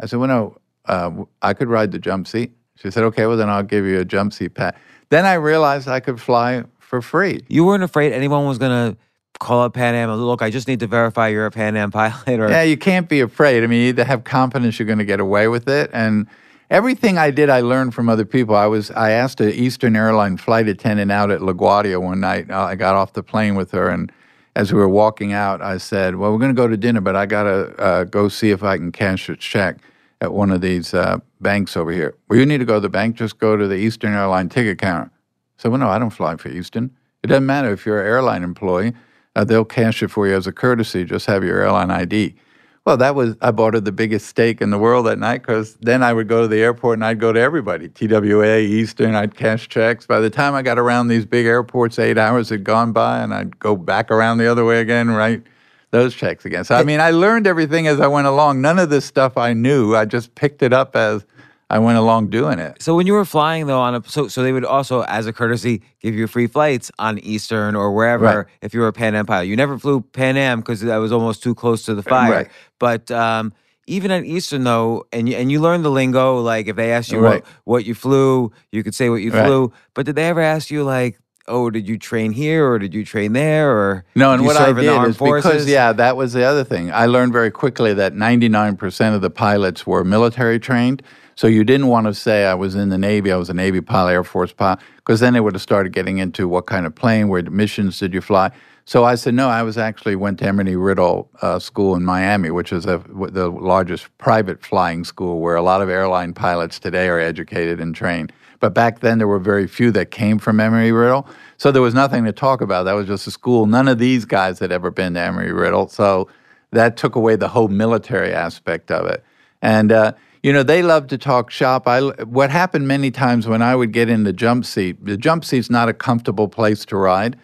I said, well, no, uh, I could ride the jump seat. She said, okay, well, then I'll give you a jump seat pass. Then I realized I could fly for free. You weren't afraid anyone was going to call up Pan Am and look, I just need to verify you're a Pan Am pilot? Or- yeah, you can't be afraid. I mean, you either have confidence you're going to get away with it. And everything I did, I learned from other people. I was I asked an Eastern Airline flight attendant out at LaGuardia one night. I got off the plane with her, and as we were walking out, I said, well, we're going to go to dinner, but I got to uh, go see if I can cash a check at one of these uh, banks over here. Well, you need to go to the bank. Just go to the Eastern Airline ticket counter. I said, well, no, I don't fly for Eastern. It doesn't matter if you're an airline employee. Uh, they'll cash it for you as a courtesy. Just have your airline I D. Well, that was, I bought her the biggest steak in the world that night because then I would go to the airport and I'd go to everybody, T W A, Eastern, I'd cash checks. By the time I got around these big airports, eight hours had gone by and I'd go back around the other way again, write those checks again. So, I mean, I learned everything as I went along. None of this stuff I knew. I just picked it up as I went along doing it. So when you were flying, though, on a so, so they would also, as a courtesy, give you free flights on Eastern or wherever right. if you were a Pan Am pilot. You never flew Pan Am because that was almost too close to the fire. Right. But um, even on Eastern, though, and you, and you learned the lingo, like if they asked you right. what, what you flew, you could say what you right. flew. But did they ever ask you, like, oh, did you train here or did you train there? Or no, and what I did is because, yeah, that was the other thing. I learned very quickly that ninety-nine percent of the pilots were military trained. So you didn't want to say I was in the Navy, I was a Navy pilot, Air Force pilot, because then they would have started getting into what kind of plane, where missions did you fly. So I said, no, I was actually went to Emory Riddle uh, School in Miami, which is a, the largest private flying school where a lot of airline pilots today are educated and trained. But back then there were very few that came from Emory Riddle. So there was nothing to talk about. That was just a school. None of these guys had ever been to Emory Riddle. So that took away the whole military aspect of it. And uh, You know, they love to talk shop. I, what happened many times when I would get in the jump seat, the jump seat's not a comfortable place to ride.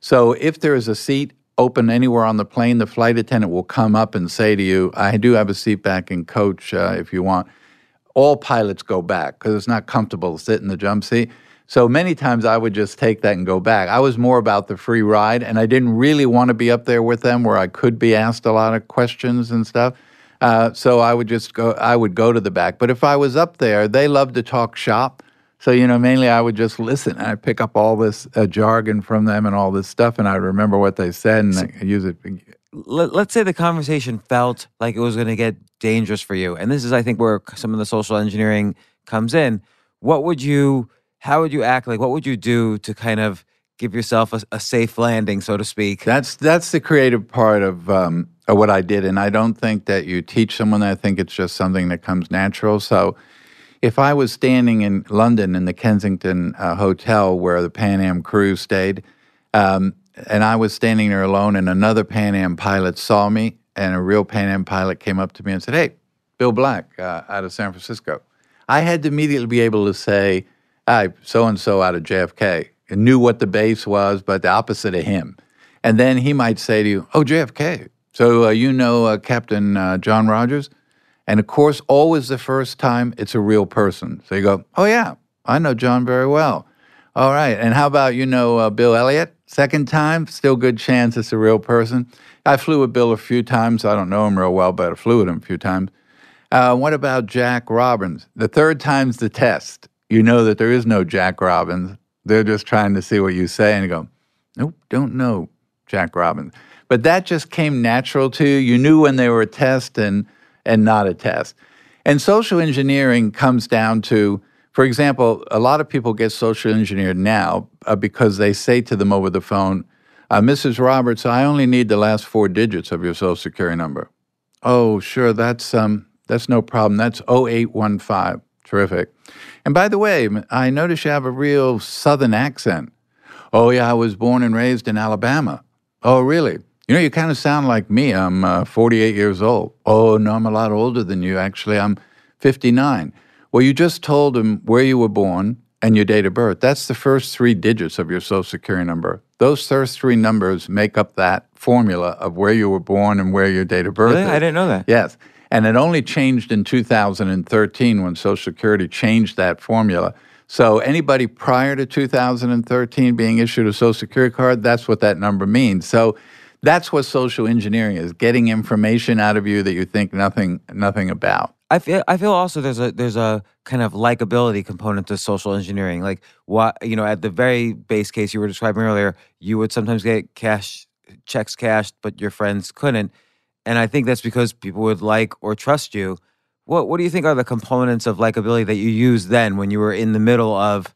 So if there is a seat open anywhere on the plane, the flight attendant will come up and say to you, I do have a seat back in coach uh, if you want. All pilots go back because it's not comfortable to sit in the jump seat. So many times I would just take that and go back. I was more about the free ride, and I didn't really want to be up there with them where I could be asked a lot of questions and stuff. Uh, so I would just go, I would go to the back. But if I was up there, they love to talk shop. So, you know, mainly I would just listen, and I pick up all this uh, jargon from them and all this stuff, and I remember what they said, and so, I use it. Let's say the conversation felt like it was going to get dangerous for you. And this is, I think, where some of the social engineering comes in. What would you... How would you act? Like, what would you do to kind of give yourself a, a safe landing, so to speak? That's that's the creative part of, um, of what I did. And I don't think that you teach someone that. I think it's just something that comes natural. So if I was standing in London in the Kensington uh, Hotel where the Pan Am crew stayed, um, and I was standing there alone, and another Pan Am pilot saw me, and a real Pan Am pilot came up to me and said, hey, Bill Black uh, out of San Francisco. I had to immediately be able to say, I so-and-so out of J F K, and knew what the base was, but the opposite of him. And then he might say to you, oh, J F K. So uh, you know uh, Captain uh, John Rogers? And of course, always the first time, it's a real person. So you go, oh yeah, I know John very well. All right, and how about you know uh, Bill Elliott? Second time, still good chance it's a real person. I flew with Bill a few times. I don't know him real well, but I flew with him a few times. Uh, what about Jack Robbins? The third time's the test. You know that there is no Jack Robbins. They're just trying to see what you say and go, nope, don't know Jack Robbins. But that just came natural to you. You knew when they were a test and and not a test. And social engineering comes down to, for example, a lot of people get social engineered now uh, because they say to them over the phone, uh, Missus Roberts, I only need the last four digits of your Social Security number. Oh, sure, that's um, that's no problem. That's oh eight one five. Terrific. And by the way, I notice you have a real Southern accent. Oh, yeah, I was born and raised in Alabama. Oh, really? You know, you kind of sound like me. I'm uh, forty-eight years old. Oh, no, I'm a lot older than you, actually. I'm fifty-nine. Well, you just told them where you were born and your date of birth. That's the first three digits of your Social Security number. Those first three numbers make up that formula of where you were born and where your date of birth really? Is. I didn't know that. Yes. And it only changed in two thousand thirteen when Social Security changed that formula. So anybody prior to two thousand thirteen being issued a Social Security card, that's what that number means. So that's what social engineering is, getting information out of you that you think nothing nothing about. I feel I feel also there's a there's a kind of likability component to social engineering. Like, what, you know, at the very base case you were describing earlier, you would sometimes get cash checks cashed, but your friends couldn't. And I think that's because people would like or trust you. What What do you think are the components of likability that you used then when you were in the middle of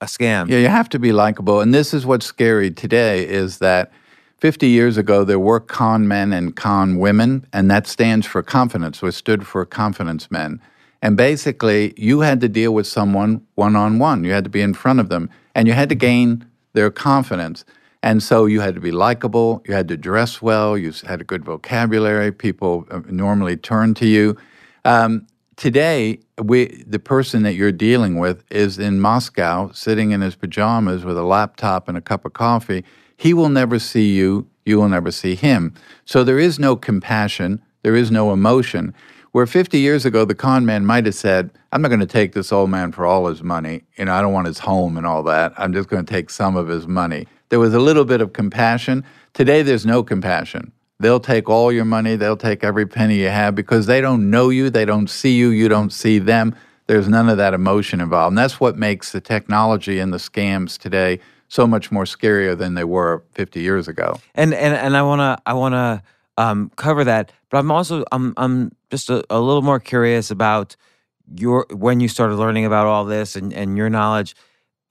a scam? Yeah, you have to be likable. And this is what's scary today is that fifty years ago, there were con men and con women, and that stands for confidence, which stood for confidence men. And basically, you had to deal with someone one-on-one. You had to be in front of them, and you had to gain their confidence. And so you had to be likable, you had to dress well, you had a good vocabulary, people normally turn to you. Um, today, we, the person that you're dealing with is in Moscow, sitting in his pajamas with a laptop and a cup of coffee. He will never see you, you will never see him. So there is no compassion, there is no emotion. Where fifty years ago, the con man might have said, I'm not going to take this old man for all his money, you know, I don't want his home and all that, I'm just going to take some of his money. There was a little bit of compassion. Today, there's no compassion. They'll take all your money. They'll take every penny you have because they don't know you. They don't see you. You don't see them. There's none of that emotion involved. And that's what makes the technology and the scams today so much more scarier than they were fifty years ago. And and, and I wanna I wanna um, cover that, but I'm also I'm I'm just a, a little more curious about your when you started learning about all this and, and your knowledge.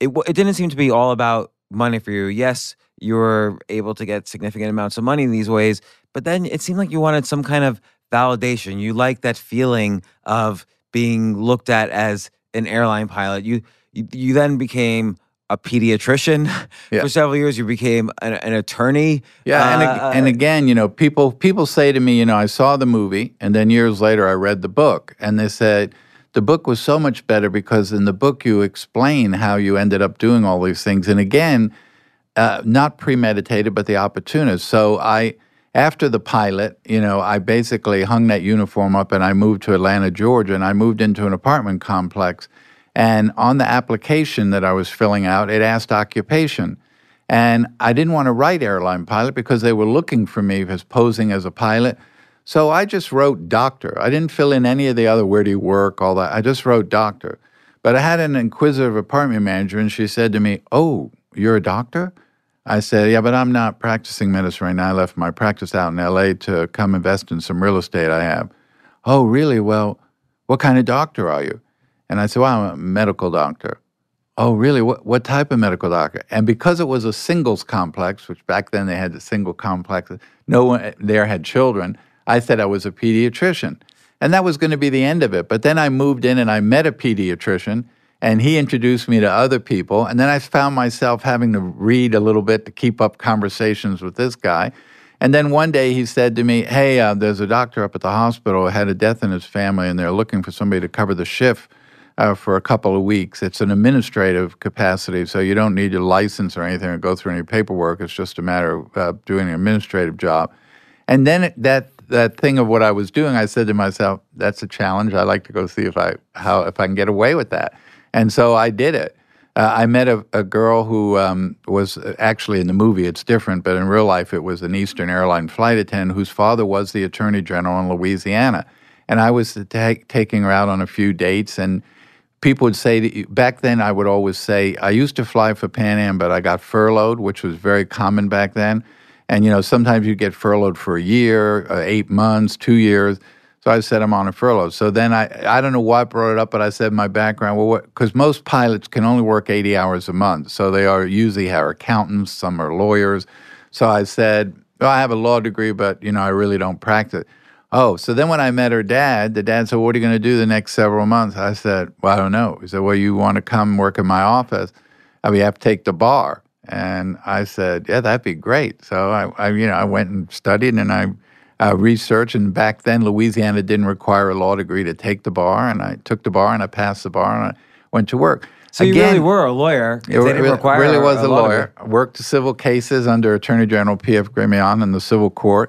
It it didn't seem to be all about money for you. Yes, you were able to get significant amounts of money in these ways, but then it seemed like you wanted some kind of validation. You liked that feeling of being looked at as an airline pilot. You you, you then became a pediatrician yeah. for several years. You became an, an attorney. Yeah, uh, and, and again, you know, people people say to me, you know, I saw the movie, and then years later I read the book, and they said, The book was so much better because in the book you explain how you ended up doing all these things. And again, uh, not premeditated, but the opportunist. So I, after the pilot, you know, I basically hung that uniform up and I moved to Atlanta, Georgia, and I moved into an apartment complex. And on the application that I was filling out, it asked occupation. And I didn't want to write airline pilot because they were looking for me as posing as a pilot. So I just wrote doctor. I didn't fill in any of the other, where do you work, all that. I just wrote doctor. But I had an inquisitive apartment manager, and she said to me, oh, you're a doctor? I said, yeah, but I'm not practicing medicine right now. I left my practice out in L A to come invest in some real estate I have. Oh, really? Well, what kind of doctor are you? And I said, well, I'm a medical doctor. Oh, really? What what type of medical doctor? And because it was a singles complex, which back then they had the single complex, no one there had children, I said I was a pediatrician. And that was going to be the end of it. But then I moved in and I met a pediatrician, and he introduced me to other people. And then I found myself having to read a little bit to keep up conversations with this guy. And then one day he said to me, hey, uh, there's a doctor up at the hospital who had a death in his family, and they're looking for somebody to cover the shift Uh, for a couple of weeks. It's an administrative capacity, so you don't need your license or anything or go through any paperwork. It's just a matter of uh, doing an administrative job. And then it, that that thing of what I was doing, I said to myself, that's a challenge. I like to go see if I how if I can get away with that. And so I did it. Uh, I met a, a girl who um, was actually in the movie. It's different, but in real life, it was an Eastern Airline flight attendant whose father was the Attorney General in Louisiana. And I was t- taking her out on a few dates, and people would say, to, back then I would always say, I used to fly for Pan Am, but I got furloughed, which was very common back then. And, you know, sometimes you get furloughed for a year, eight months, two years. So I said, I'm on a furlough. So then I, I don't know why I brought it up, but I said my background, well, because most pilots can only work eighty hours a month. So they are usually are accountants, some are lawyers. So I said, well, I have a law degree, but, you know, I really don't practice. Oh, so then when I met her dad, the dad said, what are you going to do the next several months? I said, well, I don't know. He said, well, you want to come work in my office? I mean, you have to take the bar. And I said, yeah, that'd be great. So I, I you know, I went and studied and I uh, researched. And back then, Louisiana didn't require a law degree to take the bar. And I took the bar and I passed the bar and I went to work. So Again, you really were a lawyer. It they didn't require really was a, a lawyer. Degree. Worked civil cases under Attorney General P F Grimion in the civil court.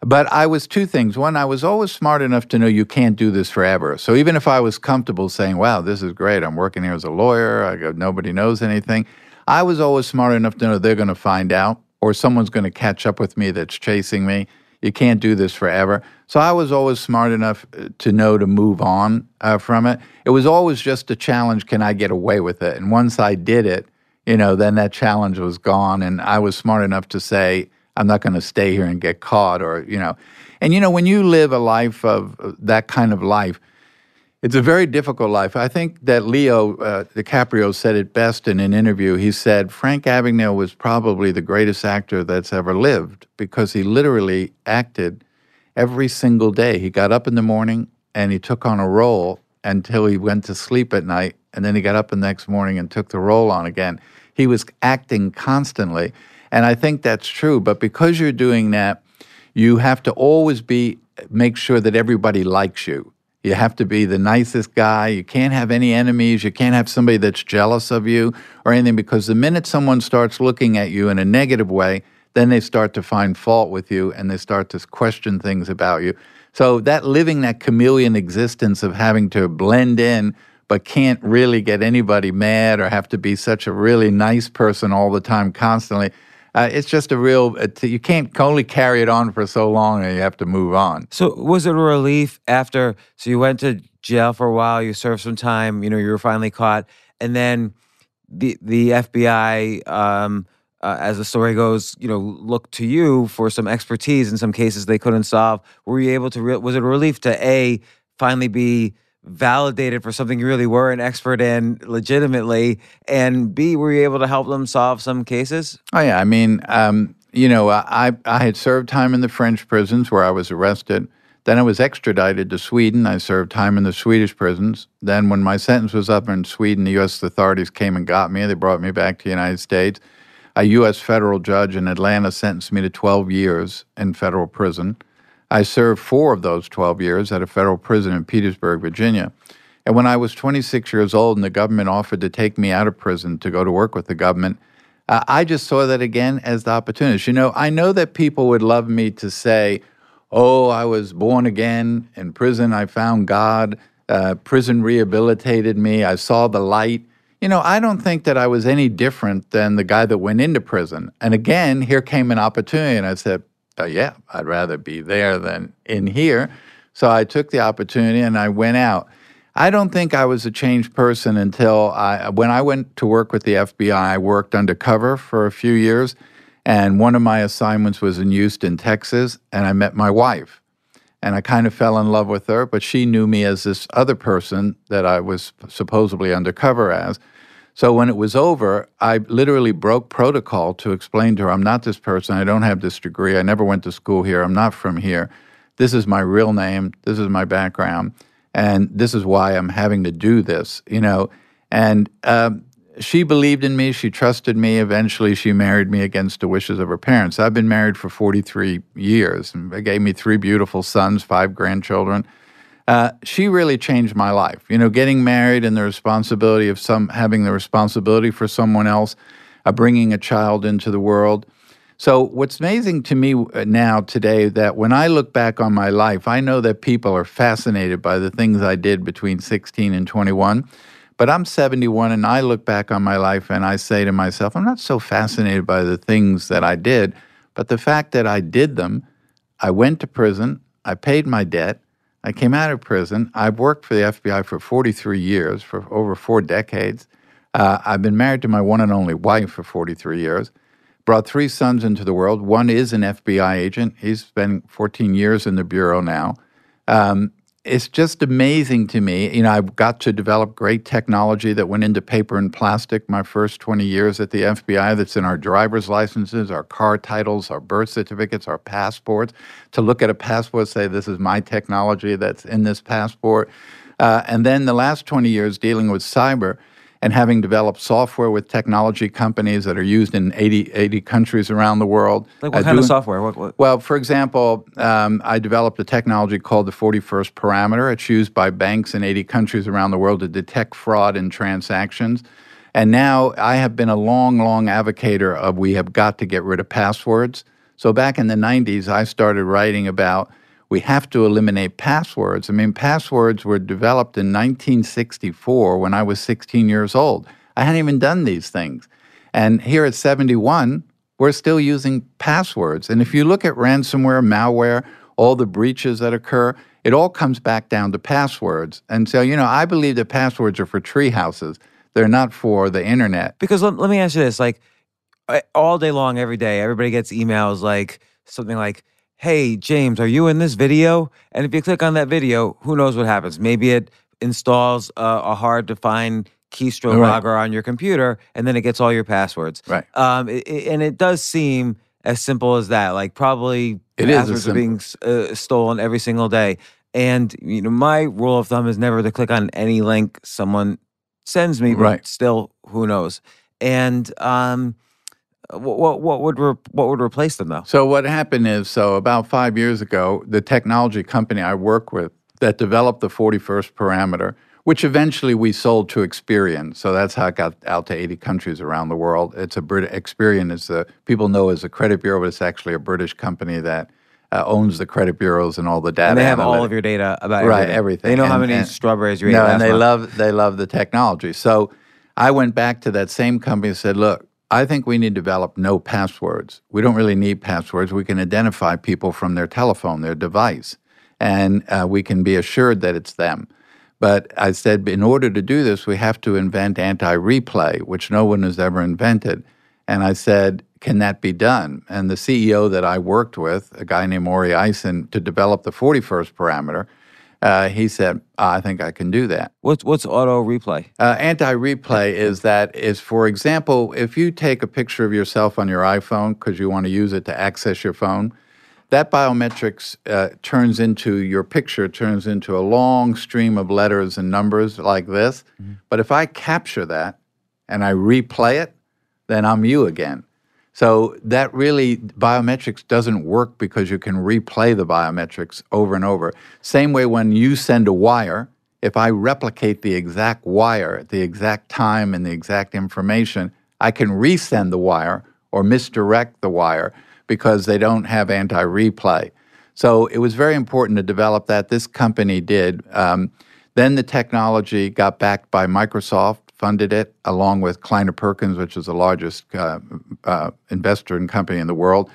But I was two things. One, I was always smart enough to know you can't do this forever. So even if I was comfortable saying, wow, this is great, I'm working here as a lawyer, I go, nobody knows anything, I was always smart enough to know they're going to find out or someone's going to catch up with me that's chasing me. You can't do this forever. So I was always smart enough to know to move on uh, from it. It was always just a challenge, can I get away with it? And once I did it, you know, then that challenge was gone, and I was smart enough to say, I'm not going to stay here and get caught or, you know. And, you know, when you live a life of uh, that kind of life, it's a very difficult life. I think that Leo uh, DiCaprio said it best in an interview. He said, Frank Abagnale was probably the greatest actor that's ever lived because he literally acted every single day. He got up in the morning and he took on a role until he went to sleep at night, and then he got up the next morning and took the role on again. He was acting constantly. And I think that's true. But because you're doing that, you have to always be make sure that everybody likes you. You have to be the nicest guy. You can't have any enemies. You can't have somebody that's jealous of you or anything, because the minute someone starts looking at you in a negative way, then they start to find fault with you and they start to question things about you. So that living that chameleon existence of having to blend in but can't really get anybody mad or have to be such a really nice person all the time constantly, Uh, it's just a real, you can't only carry it on for so long and you have to move on. So was it a relief after, so you went to jail for a while, you served some time, you know, you were finally caught, and then the the F B I, um, uh, as the story goes, you know, looked to you for some expertise in some cases they couldn't solve. Were you able to, re- was it a relief to A, finally be validated for something you really were an expert in legitimately, and B, were you able to help them solve some cases? Oh, yeah. I mean, um, you know, I, I had served time in the French prisons where I was arrested. Then I was extradited to Sweden. I served time in the Swedish prisons. Then when my sentence was up in Sweden, the U S authorities came and got me. They brought me back to the United States. A U S federal judge in Atlanta sentenced me to twelve years in federal prison. I served four of those twelve years at a federal prison in Petersburg, Virginia. And when I was twenty-six years old and the government offered to take me out of prison to go to work with the government, uh, I just saw that again as the opportunity. You know, I know that people would love me to say, oh, I was born again. In prison, I found God. Uh, prison rehabilitated me. I saw the light. You know, I don't think that I was any different than the guy that went into prison. And again, here came an opportunity, and I said, oh, yeah, I'd rather be there than in here. So I took the opportunity, and I went out. I don't think I was a changed person until I, when I went to work with the F B I, I worked undercover for a few years, and one of my assignments was in Houston, Texas, and I met my wife. And I kind of fell in love with her, but she knew me as this other person that I was supposedly undercover as. So when it was over, I literally broke protocol to explain to her, I'm not this person, I don't have this degree, I never went to school here, I'm not from here. This is my real name, this is my background, and this is why I'm having to do this, you know. And um, she believed in me, she trusted me, eventually she married me against the wishes of her parents. I've been married for forty-three years, and they gave me three beautiful sons, five grandchildren. Uh, she really changed my life. You know, getting married and the responsibility of some, having the responsibility for someone else, uh, bringing a child into the world. So what's amazing to me now today that when I look back on my life, I know that people are fascinated by the things I did between sixteen and twenty-one. But I'm seventy-one, and I look back on my life and I say to myself, I'm not so fascinated by the things that I did, but the fact that I did them, I went to prison, I paid my debt, I came out of prison, I've worked for the F B I for forty-three years, for over four decades. Uh, I've been married to my one and only wife for forty-three years, brought three sons into the world. One is an F B I agent. He's spent fourteen years in the Bureau now. Um, It's just amazing to me. You know, I got to develop great technology that went into paper and plastic my first twenty years at the F B I that's in our driver's licenses, our car titles, our birth certificates, our passports. To look at a passport, say, this is my technology that's in this passport. Uh, and then the last twenty years dealing with cyber and having developed software with technology companies that are used in eighty, eighty countries around the world. Like what uh, kind doing, of software? What, what? Well, for example, um, I developed a technology called the forty-first Parameter. It's used by banks in eighty countries around the world to detect fraud in transactions. And now I have been a long, long advocator of we have got to get rid of passwords. So back in the nineties, I started writing about we have to eliminate passwords. I mean, passwords were developed in nineteen sixty-four when I was sixteen years old. I hadn't even done these things. And here at seventy-one, we're still using passwords. And if you look at ransomware, malware, all the breaches that occur, it all comes back down to passwords. And so, you know, I believe that passwords are for tree houses. They're not for the internet. Because let, let me ask you this, like, all day long, every day, everybody gets emails like something like, hey, James, are you in this video? And if you click on that video, who knows what happens? Maybe it installs a, a hard-to-find keystroke right. logger on your computer, and then it gets all your passwords. Right. Um, it, it, and it does seem as simple as that. Like, probably it passwords are being uh, stolen every single day. And you know, my rule of thumb is never to click on any link someone sends me, but right. still, who knows? And... Um, What, what, what would re- what would replace them, though? So what happened is, so about five years ago, the technology company I work with that developed the forty-first Parameter, which eventually we sold to Experian. So that's how it got out to eighty countries around the world. It's a Brit- Experian is the people know as a credit bureau, but it's actually a British company that uh, owns the credit bureaus and all the data. And they have analytics. All of your data about everything. Right, everything. They know and, how many and, strawberries you ate no, last and they month. love they love the technology. So I went back to that same company and said, look, I think we need to develop no passwords. We don't really need passwords. We can identify people from their telephone, their device, and uh, we can be assured that it's them. But I said, in order to do this, we have to invent anti-replay, which no one has ever invented. And I said, can that be done? And the C E O that I worked with, a guy named Ori Eisen, to develop the forty-first Parameter, Uh, he said, I think I can do that. What's, what's auto-replay? Uh, anti-replay is that, is, for example, if you take a picture of yourself on your iPhone because you want to use it to access your phone, that biometrics uh, turns into, your picture turns into a long stream of letters and numbers like this. Mm-hmm. But if I capture that and I replay it, then I'm you again. So that really, biometrics doesn't work because you can replay the biometrics over and over. Same way when you send a wire, if I replicate the exact wire at the exact time and the exact information, I can resend the wire or misdirect the wire because they don't have anti-replay. So it was very important to develop that. This company did. Um, then the technology got backed by Microsoft, funded it, along with Kleiner Perkins, which is the largest uh, uh, investor and company in the world.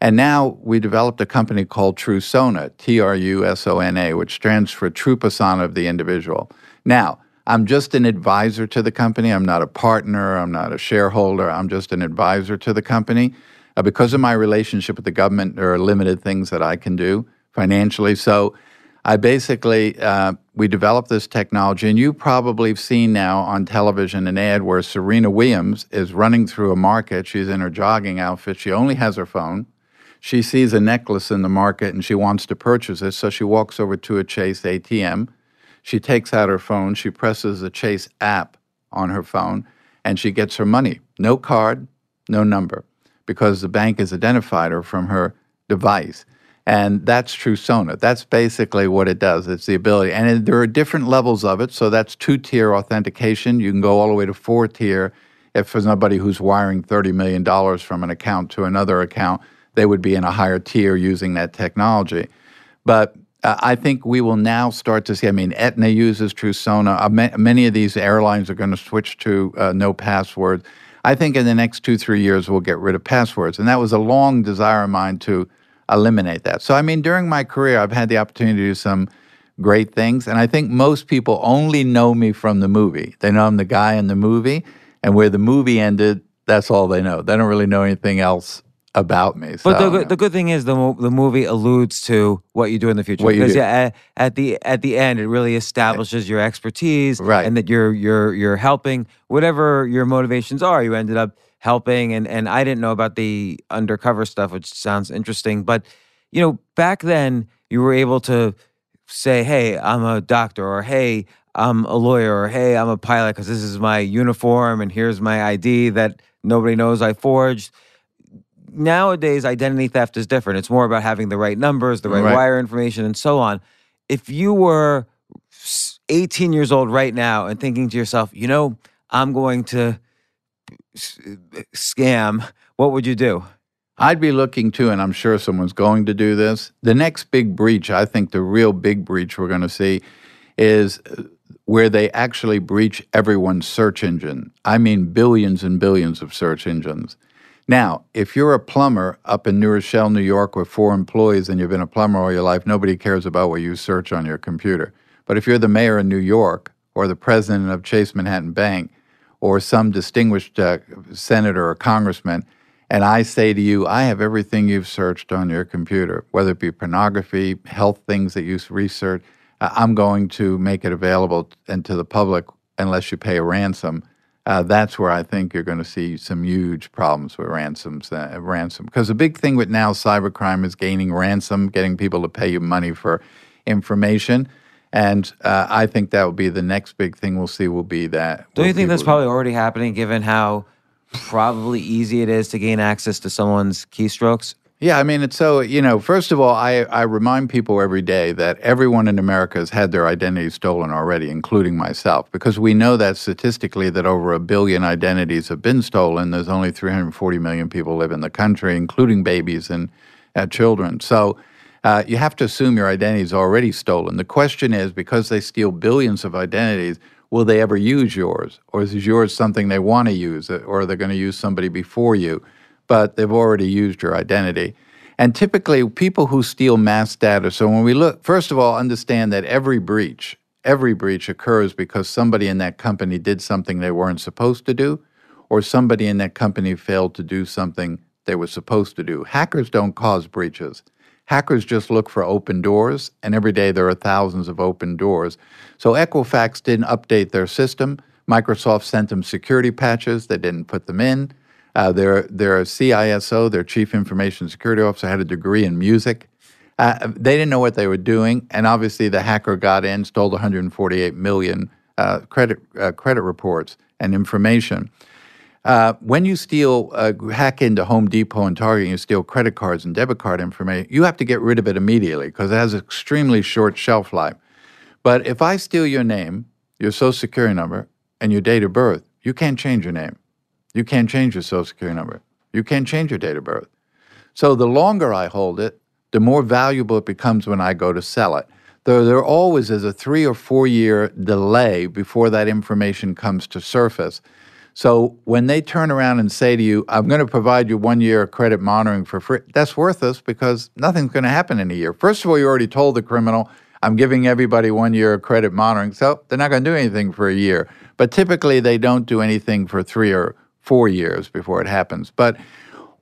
And now we developed a company called Trusona, T R U S O N A, which stands for True Persona of the Individual. Now, I'm just an advisor to the company. I'm not a partner. I'm not a shareholder. I'm just an advisor to the company. Uh, because of my relationship with the government, there are limited things that I can do financially. So I basically, uh, we developed this technology. And you probably have seen now on television an ad where Serena Williams is running through a market. She's in her jogging outfit. She only has her phone. She sees a necklace in the market and she wants to purchase it, so she walks over to a Chase A T M. She takes out her phone, she presses the Chase app on her phone, and she gets her money. No card, no number, because the bank has identified her from her device. And that's Trusona. That's basically what it does. It's the ability. And there are different levels of it, so that's two-tier authentication. You can go all the way to four-tier if there's nobody who's wiring thirty million dollars from an account to another account. They would be in a higher tier using that technology. But uh, I think we will now start to see, I mean, Aetna uses Trusona. Uh, ma- many of these airlines are going to switch to uh, no passwords. I think in the next two, three years, we'll get rid of passwords. And that was a long desire of mine to eliminate that. So, I mean, during my career, I've had the opportunity to do some great things. And I think most people only know me from the movie. They know I'm the guy in the movie. And where the movie ended, that's all they know. They don't really know anything else about me. So, but the, the good thing is the the movie alludes to what you do in the future. What you because do. At, at the at the end, it really establishes your expertise, right, and that you're you're you're helping whatever your motivations are. You ended up helping, and and I didn't know about the undercover stuff, which sounds interesting. But you know, back then you were able to say, "Hey, I'm a doctor," or "Hey, I'm a lawyer," or "Hey, I'm a pilot," because this is my uniform and here's my I D that nobody knows I forged. Nowadays, identity theft is different. It's more about having the right numbers, the right, right wire information, and so on. If you were eighteen years old right now and thinking to yourself, you know, I'm going to scam, what would you do? I'd be looking to, and I'm sure someone's going to do this, the next big breach. I think the real big breach we're going to see is where they actually breach everyone's search engine. I mean billions and billions of search engines. Now, if you're a plumber up in New Rochelle, New York, with four employees and you've been a plumber all your life, nobody cares about what you search on your computer. But if you're the mayor of New York or the president of Chase Manhattan Bank or some distinguished uh, senator or congressman, and I say to you, I have everything you've searched on your computer, whether it be pornography, health things that you research, uh, I'm going to make it available and to the public unless you pay a ransom. Uh, that's where I think you're going to see some huge problems with ransoms. Uh, ransom, because the big thing with now cybercrime is gaining ransom, getting people to pay you money for information, and uh, I think that will be the next big thing we'll see. Will be that. Don't you think that's probably already happening, given how probably easy it is to gain access to someone's keystrokes? Yeah, I mean, it's so, you know, first of all, I, I remind people every day that everyone in America has had their identity stolen already, including myself, because we know that statistically that over a billion identities have been stolen. There's only three hundred forty million people live in the country, including babies and uh, children. So uh, you have to assume your identity is already stolen. The question is, because they steal billions of identities, will they ever use yours? Or is yours something they want to use, or are they going to use somebody before you? But they've already used your identity. And typically, people who steal mass data, so when we look, first of all, understand that every breach, every breach occurs because somebody in that company did something they weren't supposed to do, or somebody in that company failed to do something they were supposed to do. Hackers don't cause breaches. Hackers just look for open doors, and every day there are thousands of open doors. So Equifax didn't update their system. Microsoft sent them security patches. They didn't put them in. Uh, their their C I S O, their Chief Information Security Officer, had a degree in music. Uh, they didn't know what they were doing, and obviously the hacker got in, stole one hundred forty-eight million uh, credit uh, credit reports and information. Uh, when you steal, uh, hack into Home Depot and Target, you steal credit cards and debit card information, you have to get rid of it immediately because it has an extremely short shelf life. But if I steal your name, your Social Security number, and your date of birth, you can't change your name. You can't change your Social Security number. You can't change your date of birth. So the longer I hold it, the more valuable it becomes when I go to sell it. There, there always is a three or four year delay before that information comes to surface. So when they turn around and say to you, I'm going to provide you one year of credit monitoring for free, that's worthless because nothing's going to happen in a year. First of all, you already told the criminal, I'm giving everybody one year of credit monitoring, so they're not going to do anything for a year. But typically they don't do anything for three or four years before it happens. But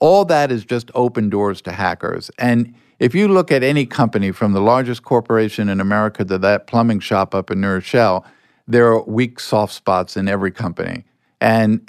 all that is just open doors to hackers. And if you look at any company, from the largest corporation in America to that plumbing shop up in New Rochelle, there are weak soft spots in every company. And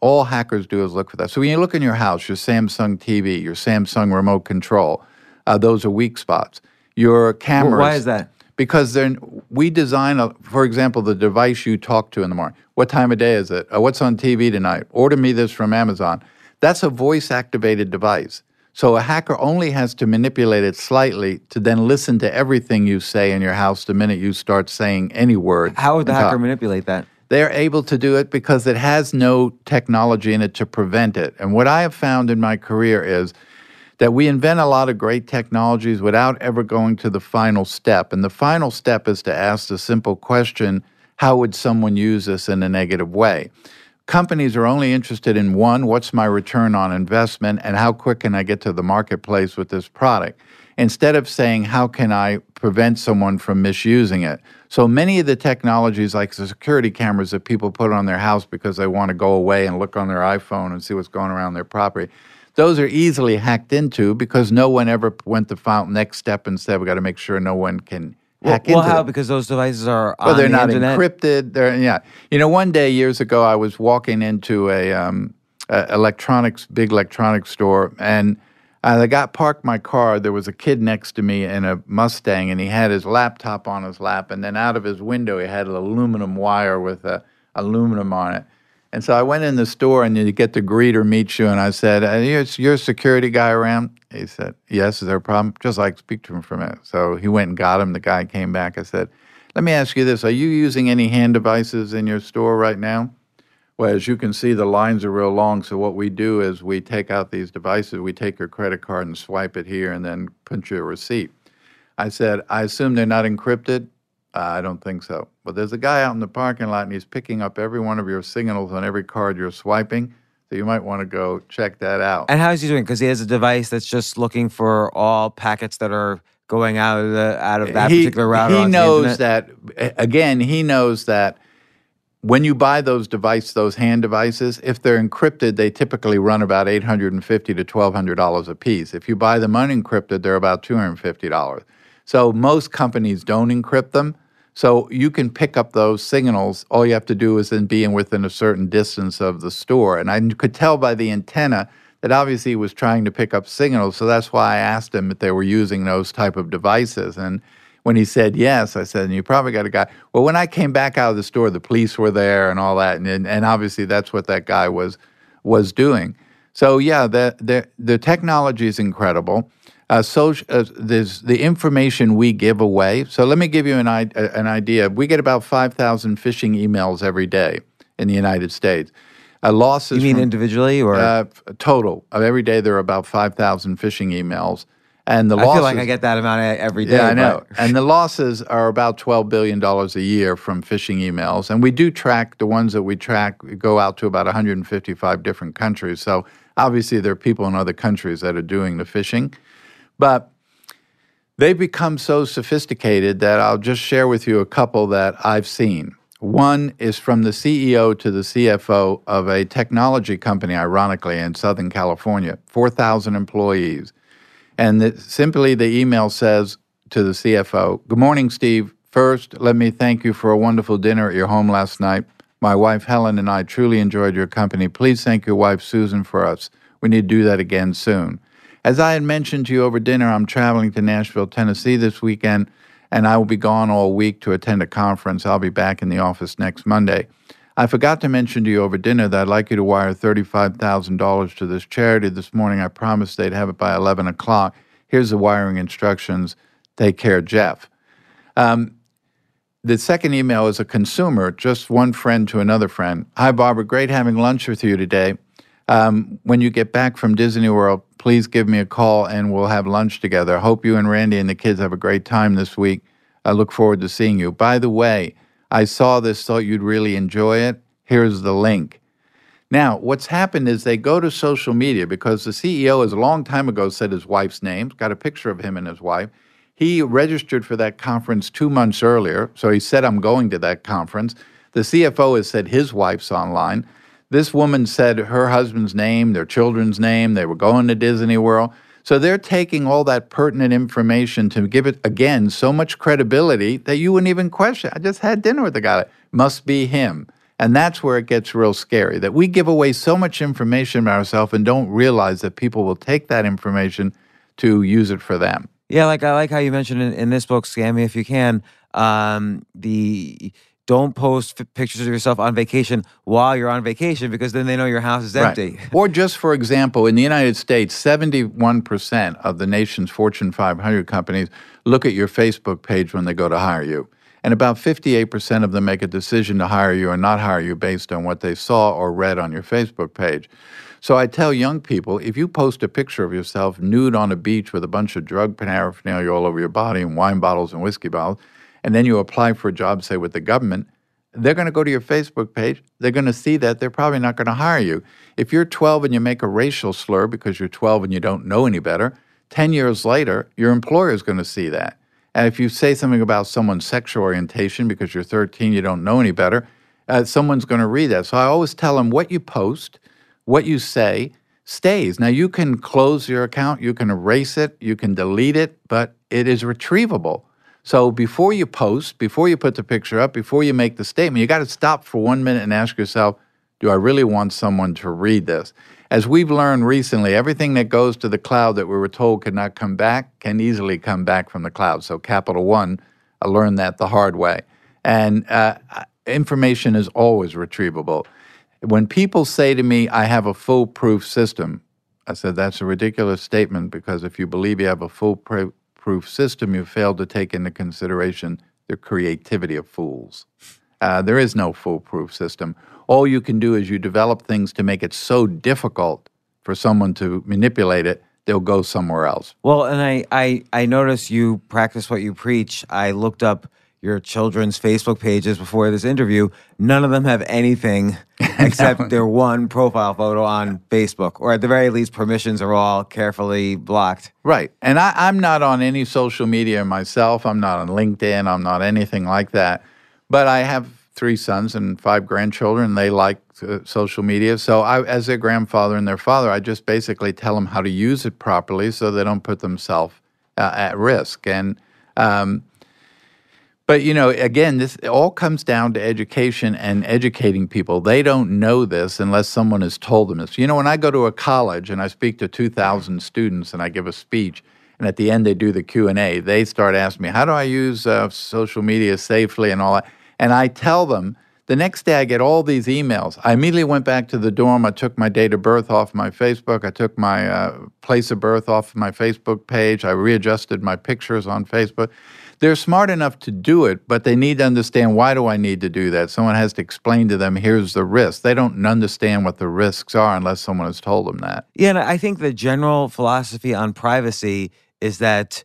all hackers do is look for that. So when you look in your house, your Samsung T V, your Samsung remote control, uh, those are weak spots. Your cameras. Well, why is that? Because they're, we design, a, for example, the device you talk to in the morning. What time of day is it? Uh, what's on T V tonight? Order me this from Amazon. That's a voice-activated device. So a hacker only has to manipulate it slightly to then listen to everything you say in your house the minute you start saying any word. How would the hacker talk. manipulate that? They're able to do it because it has no technology in it to prevent it. And what I have found in my career is that we invent a lot of great technologies without ever going to the final step. And the final step is to ask the simple question, how would someone use this in a negative way? Companies are only interested in one, what's my return on investment, and how quick can I get to the marketplace with this product? Instead of saying, how can I prevent someone from misusing it? So many of the technologies, like the security cameras that people put on their house because they want to go away and look on their iPhone and see what's going around their property, those are easily hacked into because no one ever went the final next step and said, we've got to make sure no one can hack well, into Well, how? It. Because those devices are well, on the internet. Well, they're not encrypted. They're, yeah. You know, one day years ago, I was walking into a, um, a electronics, big electronics store, and I got parked my car. There was a kid next to me in a Mustang, and he had his laptop on his lap, and then out of his window he had an aluminum wire with a, aluminum on it. And so I went in the store, and you get the greeter meet you, and I said, you're, you're a security guy around? He said, yes, is there a problem? Just like, speak to him for a minute. So he went and got him. The guy came back. I said, let me ask you this. Are you using any hand devices in your store right now? Well, as you can see, the lines are real long, so what we do is we take out these devices. We take your credit card and swipe it here and then print you a receipt. I said, I assume they're not encrypted? Uh, I don't think so. But there's a guy out in the parking lot, and he's picking up every one of your signals on every card you're swiping. So you might want to go check that out. And how is he doing? Because he has a device that's just looking for all packets that are going out of, the, out of that he, particular router. He knows that, again, he knows that when you buy those devices, those hand devices, if they're encrypted, they typically run about eight hundred fifty dollars to twelve hundred dollars a piece. If you buy them unencrypted, they're about two hundred fifty dollars. So most companies don't encrypt them. So you can pick up those signals. All you have to do is then be within a certain distance of the store. And I could tell by the antenna that obviously he was trying to pick up signals. So that's why I asked him if they were using those type of devices. And when he said yes, I said, and you probably got a guy. Well, when I came back out of the store, the police were there and all that. And, and obviously that's what that guy was was doing. So yeah, the, the, the technology is incredible. Uh, so, uh, there's the information we give away. So let me give you an, I an idea. We get about five thousand phishing emails every day in the United States. Uh, losses you mean from, individually or? Uh, total. Uh, every day there are about five thousand phishing emails. And the I losses, feel like I get that amount every day. Yeah, I know. And the losses are about twelve billion dollars a year from phishing emails. And we do track, the ones that we track go out to about one hundred fifty-five different countries. So obviously there are people in other countries that are doing the phishing. But they've become so sophisticated that I'll just share with you a couple that I've seen. One is from the C E O to the C F O of a technology company, ironically, in Southern California, four thousand employees. And the, simply the email says to the C F O, good morning, Steve. First, let me thank you for a wonderful dinner at your home last night. My wife, Helen, and I truly enjoyed your company. Please thank your wife, Susan, for us. We need to do that again soon. As I had mentioned to you over dinner, I'm traveling to Nashville, Tennessee this weekend, and I will be gone all week to attend a conference. I'll be back in the office next Monday. I forgot to mention to you over dinner that I'd like you to wire thirty-five thousand dollars to this charity this morning. I promised they'd have it by eleven o'clock. Here's the wiring instructions. Take care, Jeff. Um, The second email is a consumer, just one friend to another friend. Hi, Barbara. Great having lunch with you today. Um, when you get back from Disney World, please give me a call and we'll have lunch together. Hope you and Randy and the kids have a great time this week. I look forward to seeing you. By the way, I saw this, thought you'd really enjoy it. Here's the link. Now, what's happened is they go to social media because the C E O has a long time ago said his wife's name, got a picture of him and his wife. He registered for that conference two months earlier, so he said, I'm going to that conference. The C F O has said his wife's online. This woman said her husband's name, their children's name, they were going to Disney World. So they're taking all that pertinent information to give it, again, so much credibility that you wouldn't even question. I just had dinner with the guy. Must be him. And that's where it gets real scary, that we give away so much information about ourselves and don't realize that people will take that information to use it for them. Yeah, like I like how you mentioned in, in this book, Scam Me If You Can, um, the don't post f- pictures of yourself on vacation while you're on vacation because then they know your house is empty. Right. Or just for example, in the United States, seventy-one percent of the nation's Fortune five hundred companies look at your Facebook page when they go to hire you. And about fifty-eight percent of them make a decision to hire you or not hire you based on what they saw or read on your Facebook page. So I tell young people, if you post a picture of yourself nude on a beach with a bunch of drug paraphernalia all over your body and wine bottles and whiskey bottles, and then you apply for a job, say, with the government, they're going to go to your Facebook page. They're going to see that. They're probably not going to hire you. If you're twelve and you make a racial slur because you're twelve and you don't know any better, ten years later, your employer is going to see that. And if you say something about someone's sexual orientation because you're thirteen, you don't know any better, uh, someone's going to read that. So I always tell them what you post, what you say stays. Now, you can close your account, you can erase it, you can delete it, but it is retrievable. So before you post, before you put the picture up, before you make the statement, you got to stop for one minute and ask yourself, do I really want someone to read this? As we've learned recently, everything that goes to the cloud that we were told could not come back can easily come back from the cloud. So Capital One, I learned that the hard way. And uh, information is always retrievable. When people say to me, I have a foolproof system, I said, that's a ridiculous statement because if you believe you have a foolproof system, you fail to take into consideration the creativity of fools. Uh, there is no foolproof system. All you can do is you develop things to make it so difficult for someone to manipulate it, they'll go somewhere else. Well, and I, I, I notice you practice what you preach. I looked up your children's Facebook pages before this interview. None of them have anything except their one profile photo on Facebook, or at the very least, permissions are all carefully blocked. Right. And I, I'm not on any social media myself. I'm not on LinkedIn. I'm not anything like that. But I have three sons and five grandchildren. They like uh, social media. So I, as their grandfather and their father, I just basically tell them how to use it properly so they don't put themselves uh, at risk. And um, but, you know, again, this all comes down to education and educating people. They don't know this unless someone has told them this. You know, when I go to a college and I speak to two thousand students and I give a speech, and at the end they do the Q and A, they start asking me, how do I use uh, social media safely and all that? And I tell them, the next day I get all these emails. I immediately went back to the dorm. I took my date of birth off my Facebook. I took my uh, place of birth off my Facebook page. I readjusted my pictures on Facebook. They're smart enough to do it, but they need to understand, why do I need to do that? Someone has to explain to them, here's the risk. They don't understand what the risks are unless someone has told them that. Yeah, and I think the general philosophy on privacy is that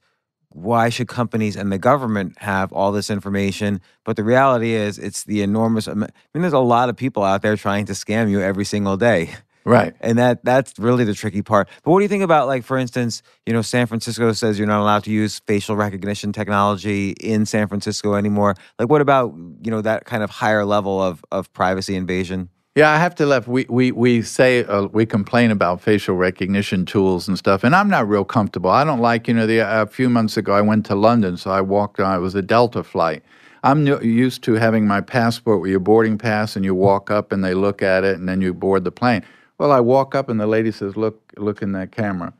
why should companies and the government have all this information? But the reality is it's the enormous amount. I mean, there's a lot of people out there trying to scam you every single day. Right. And that that's really the tricky part. But what do you think about, like, for instance, you know, San Francisco says you're not allowed to use facial recognition technology in San Francisco anymore. Like, what about, you know, that kind of higher level of, of privacy invasion? Yeah, I have to laugh. We we we say uh, we complain about facial recognition tools and stuff, and I'm not real comfortable. I don't like, you know, the, uh, a few months ago I went to London, so I walked on. It was a Delta flight. I'm new, used to having my passport with your boarding pass, and you walk up and they look at it, and then you board the plane. Well, I walk up and the lady says, "Look, look in that camera,"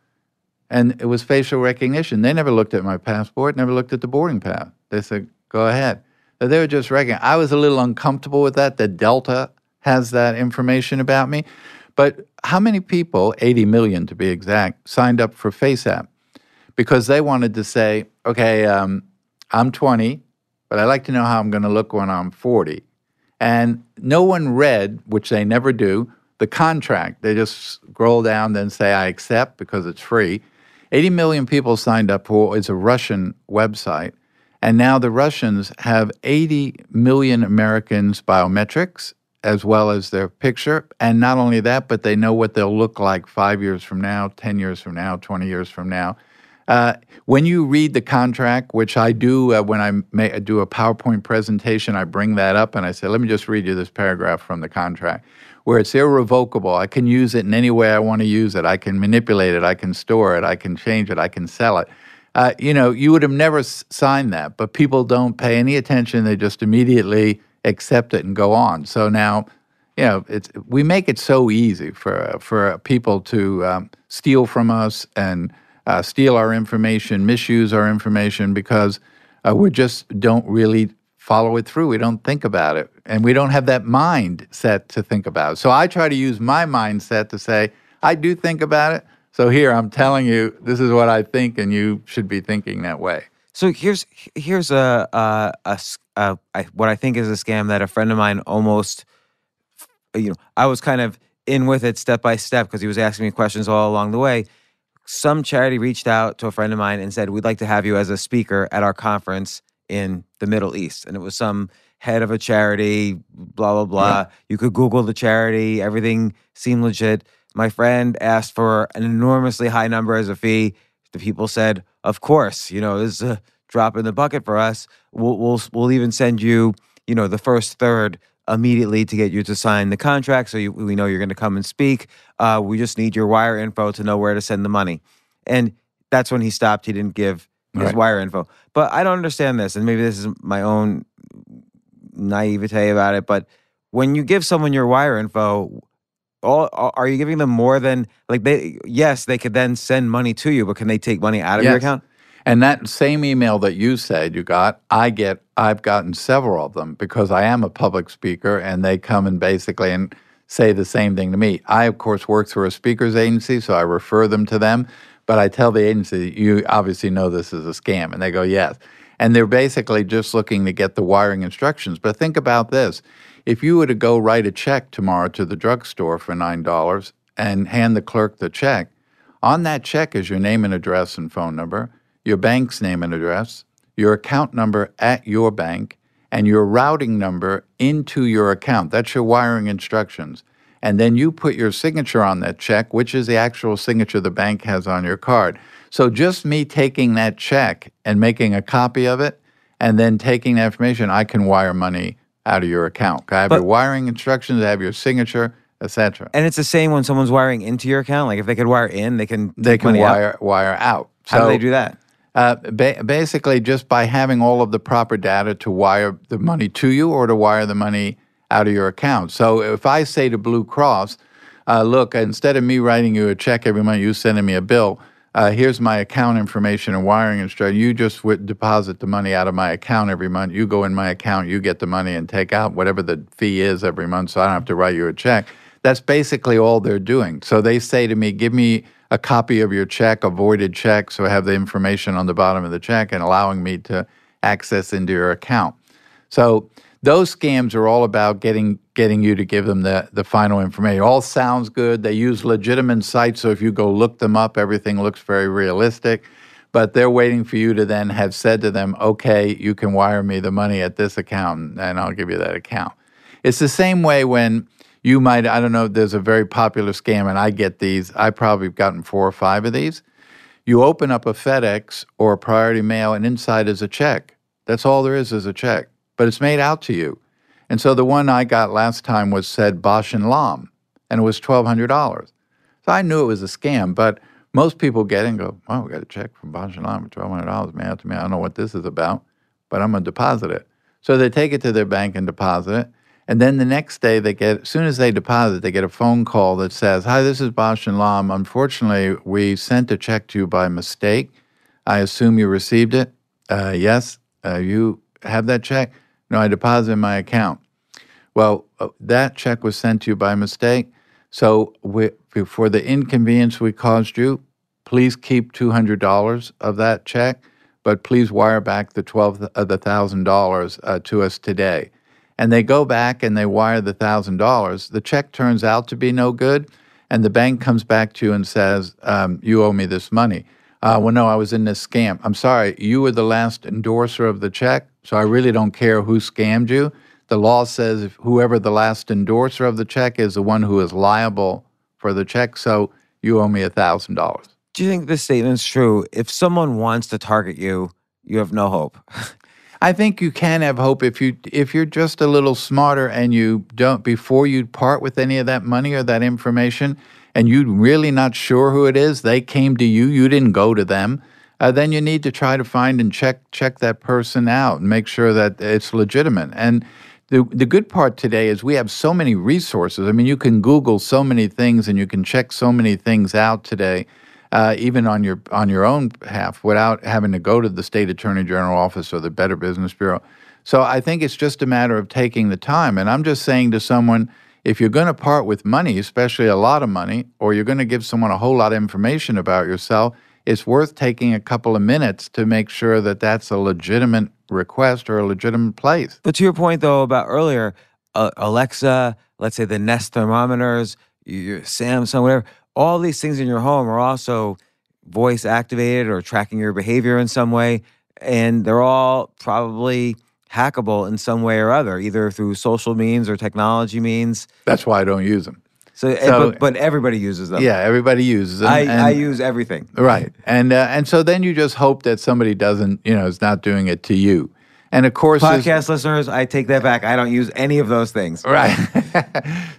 and it was facial recognition. They never looked at my passport, never looked at the boarding pass. They said, "Go ahead." So they were just recognizing. I was a little uncomfortable with that. The Delta has that information about me. But how many people, eighty million to be exact, signed up for FaceApp? Because they wanted to say, okay, um, I'm twenty, but I'd like to know how I'm going to look when I'm forty. And no one read, which they never do, the contract. They just scroll down, then say, I accept because it's free. eighty million people signed up for it's a Russian website. And now the Russians have eighty million Americans' biometrics as well as their picture. And not only that, but they know what they'll look like five years from now, ten years from now, twenty years from now. Uh, when you read the contract, which I do uh, when I may do a PowerPoint presentation, I bring that up and I say, let me just read you this paragraph from the contract, where it's irrevocable. I can use it in any way I want to use it. I can manipulate it. I can store it. I can change it. I can sell it. Uh, you know, you would have never s- signed that, but people don't pay any attention. They just immediately accept it and go on. So now, you know, it's, we make it so easy for, for people to um, steal from us and Uh, steal our information, misuse our information, because uh, we just don't really follow it through. We don't think about it. And we don't have that mindset to think about it. So I try to use my mindset to say, I do think about it. So here, I'm telling you, this is what I think, and you should be thinking that way. So here's here's a, a, a, a, a what I think is a scam that a friend of mine almost, you know, I was kind of in with it step by step because he was asking me questions all along the way. Some charity reached out to a friend of mine and said, we'd like to have you as a speaker at our conference in the Middle East. And it was some head of a charity, blah, blah, blah. Yeah. You could Google the charity. Everything seemed legit. My friend asked for an enormously high number as a fee. The people said, of course, you know, this is a drop in the bucket for us. We'll, we'll, we'll even send you, you know, the first third immediately to get you to sign the contract so you, we know you're going to come and speak. Uh, we just need your wire info to know where to send the money. And that's when he stopped. He didn't give his right. wire info. But I don't understand this, and maybe this is my own naivete about it, but when you give someone your wire info, all, are you giving them more than, like, they? yes, they could then send money to you, but can they take money out of yes. your account? And that same email that you said you got, I get, I've gotten several of them because I am a public speaker and they come and basically and say the same thing to me. I, of course, work through a speaker's agency, so I refer them to them. But I tell the agency, you obviously know this is a scam. And they go, yes. And they're basically just looking to get the wiring instructions. But think about this. If you were to go write a check tomorrow to the drugstore for nine dollars and hand the clerk the check, on that check is your name and address and phone number, your bank's name and address, your account number at your bank, and your routing number into your account. That's your wiring instructions. And then you put your signature on that check, which is the actual signature the bank has on your card. So just me taking that check and making a copy of it and then taking that information, I can wire money out of your account. I have but, your wiring instructions, I have your signature, et cetera. And it's the same when someone's wiring into your account. Like if they could wire in, they can They can wire out. wire out. So, how do they do that? Uh, ba- basically, just by having all of the proper data to wire the money to you or to wire the money out of your account. So if I say to Blue Cross, uh, look, instead of me writing you a check every month, you sending me a bill, uh, here's my account information and wiring instruction. You just would deposit the money out of my account every month. You go in my account, you get the money and take out whatever the fee is every month, so I don't have to write you a check. That's basically all they're doing. So they say to me, give me a copy of your check, a voided check, so I have the information on the bottom of the check and allowing me to access into your account. So those scams are all about getting getting you to give them the, the final information. It all sounds good. They use legitimate sites, so if you go look them up, everything looks very realistic. But they're waiting for you to then have said to them, okay, you can wire me the money at this account, and I'll give you that account. It's the same way when you might, I don't know, there's a very popular scam, and I get these. I probably have gotten four or five of these. You open up a FedEx or a Priority Mail, and inside is a check. That's all there is is a check, but it's made out to you. And so the one I got last time was said Bausch and Lomb, and it was twelve hundred dollars. So I knew it was a scam, but most people get it and go, oh, we got a check from Bausch and Lomb for twelve hundred dollars, made out to me. I don't know what this is about, but I'm going to deposit it. So they take it to their bank and deposit it. And then the next day, they get as soon as they deposit, they get a phone call that says, hi, this is Bausch and Lomb. Unfortunately, we sent a check to you by mistake. I assume you received it. Uh, yes, uh, you have that check? No, I deposited in my account. Well, uh, that check was sent to you by mistake. So we, for the inconvenience we caused you, please keep two hundred dollars of that check. but please wire back the twelve of the thousand dollars uh, to us today. And they go back and they wire the thousand dollars. The check turns out to be no good, and the bank comes back to you and says, um, "You owe me this money." Uh, well, no, I was in this scam. I'm sorry, you were the last endorser of the check, so I really don't care who scammed you. The law says if whoever the last endorser of the check is, the one who is liable for the check, so you owe me one thousand dollars. Do you think this statement's true? If someone wants to target you, you have no hope. I think you can have hope if you if you're just a little smarter and you don't, before you part with any of that money or that information, and you're really not sure who it is, they came to you, you didn't go to them, uh, then you need to try to find and check check that person out and make sure that it's legitimate. And The the good part today is we have so many resources. I mean, you can Google so many things and you can check so many things out today, uh, even on your on your own behalf, without having to go to the state attorney general office or the Better Business Bureau. So I think it's just a matter of taking the time. And I'm just saying to someone, if you're going to part with money, especially a lot of money, or you're going to give someone a whole lot of information about yourself, it's worth taking a couple of minutes to make sure that that's a legitimate request or a legitimate place. But to your point, though, about earlier, uh, Alexa, let's say the Nest thermometers, your Samsung, whatever, all these things in your home are also voice activated or tracking your behavior in some way. And they're all probably hackable in some way or other, either through social means or technology means. That's why I don't use them. So, so but, but everybody uses them. Yeah, everybody uses them. I, and, I use everything. Right. And uh, and so then you just hope that somebody doesn't, you know, is not doing it to you. And of course— Podcast listeners, I take that back. I don't use any of those things. Right.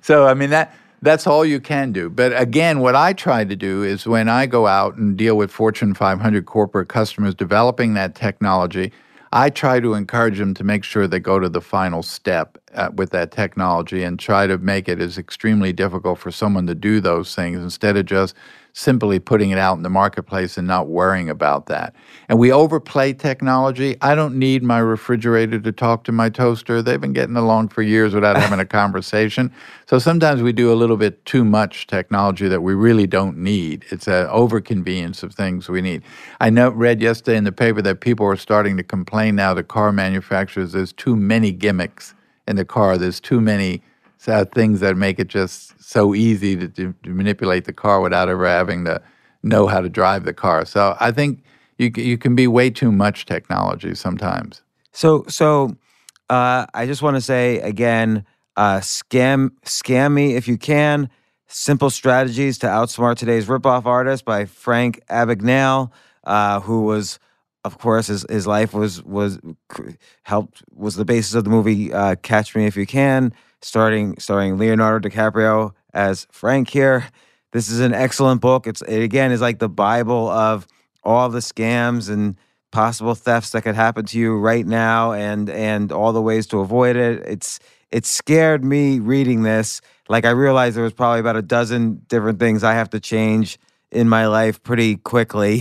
So, I mean, that that's all you can do. But again, what I try to do is when I go out and deal with Fortune five hundred corporate customers developing that technology, I try to encourage them to make sure they go to the final step uh, with that technology and try to make it as extremely difficult for someone to do those things instead of just simply putting it out in the marketplace and not worrying about that. And we overplay technology. I don't need my refrigerator to talk to my toaster. They've been getting along for years without having a conversation. So sometimes we do a little bit too much technology that we really don't need. It's an overconvenience of things we need. I know, read yesterday in the paper that people are starting to complain now to car manufacturers. There's too many gimmicks in the car. There's too many Uh, things that make it just so easy to, to, to manipulate the car without ever having to know how to drive the car. So I think you you can be way too much technology sometimes. So so uh, I just want to say again, uh, scam scam me if you can. Simple strategies to outsmart today's ripoff artist by Frank Abagnale, uh, who was, of course, his his life was was helped was the basis of the movie uh, Catch Me If You Can. Starting, starring Leonardo DiCaprio as Frank here. This is an excellent book. It's it again is like the Bible of all the scams and possible thefts that could happen to you right now, and and all the ways to avoid it. It's it scared me reading this. Like I realized there was probably about a dozen different things I have to change in my life pretty quickly.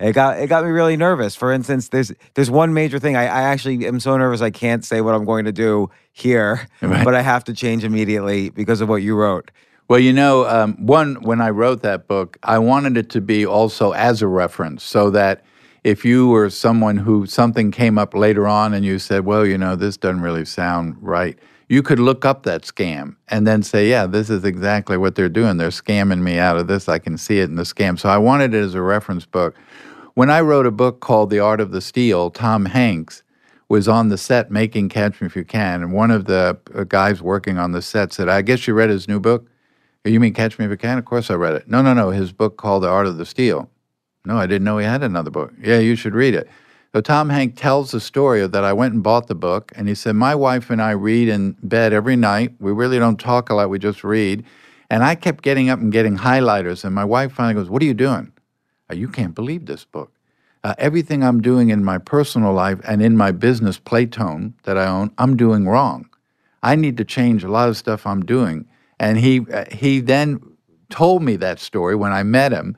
It got it got me really nervous. For instance, there's there's one major thing. I, I actually am so nervous I can't say what I'm going to do here, right. But I have to change immediately because of what you wrote. Well, you know, um, one, when I wrote that book, I wanted it to be also as a reference so that if you were someone who something came up later on and you said, well, you know, this doesn't really sound right, you could look up that scam and then say, yeah, this is exactly what they're doing. They're scamming me out of this. I can see it in the scam. So I wanted it as a reference book. When I wrote a book called The Art of the Steal, Tom Hanks was on the set making Catch Me If You Can, and one of the guys working on the set said, I guess you read his new book? You mean Catch Me If You Can? Of course I read it. No, no, no, his book called The Art of the Steal. No, I didn't know he had another book. Yeah, you should read it. So Tom Hanks tells the story that I went and bought the book, and he said, my wife and I read in bed every night. We really don't talk a lot. We just read. And I kept getting up and getting highlighters, and my wife finally goes, what are you doing? Oh, you can't believe this book. Uh, everything I'm doing in my personal life and in my business Playtone that I own, I'm doing wrong. I need to change a lot of stuff I'm doing. And he uh, he then told me that story when I met him.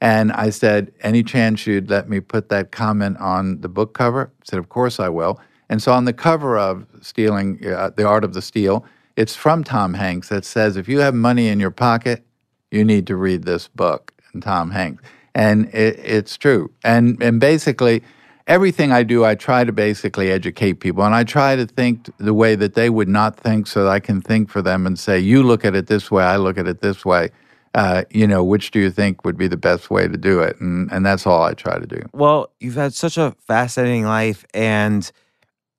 And I said, any chance you'd let me put that comment on the book cover? I said, of course I will. And so on the cover of Stealing, uh, The Art of the Steal, it's from Tom Hanks that says, if you have money in your pocket, you need to read this book, and Tom Hanks. And it, it's true. And and basically, everything I do, I try to basically educate people, and I try to think the way that they would not think so that I can think for them and say, you look at it this way, I look at it this way. Uh, you know, which do you think would be the best way to do it? And and that's all I try to do. Well, you've had such a fascinating life, and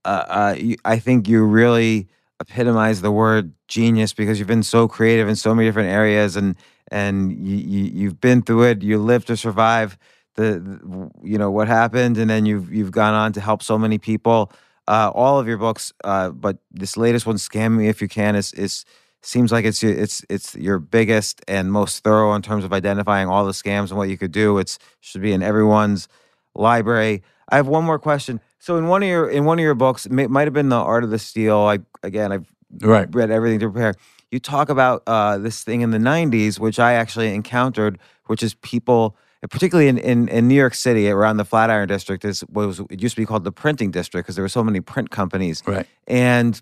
uh, uh, you, I think you really epitomize the word genius because you've been so creative in so many different areas, and and you, you you've been through it. You lived to survive the, the you know what happened, and then you've you've gone on to help so many people. Uh, all of your books, uh, but this latest one, "Scam Me If You Can," is is. Seems like it's it's it's your biggest and most thorough in terms of identifying all the scams and what you could do. It should be in everyone's library. I have one more question. So in one of your in one of your books, it might have been The Art of the Steal. I again, I've right. read everything to prepare. You talk about uh, this thing in the nineties, which I actually encountered, which is people, particularly in, in, in New York City around the Flatiron District, is was it used to be called the Printing District because there were so many print companies, right? And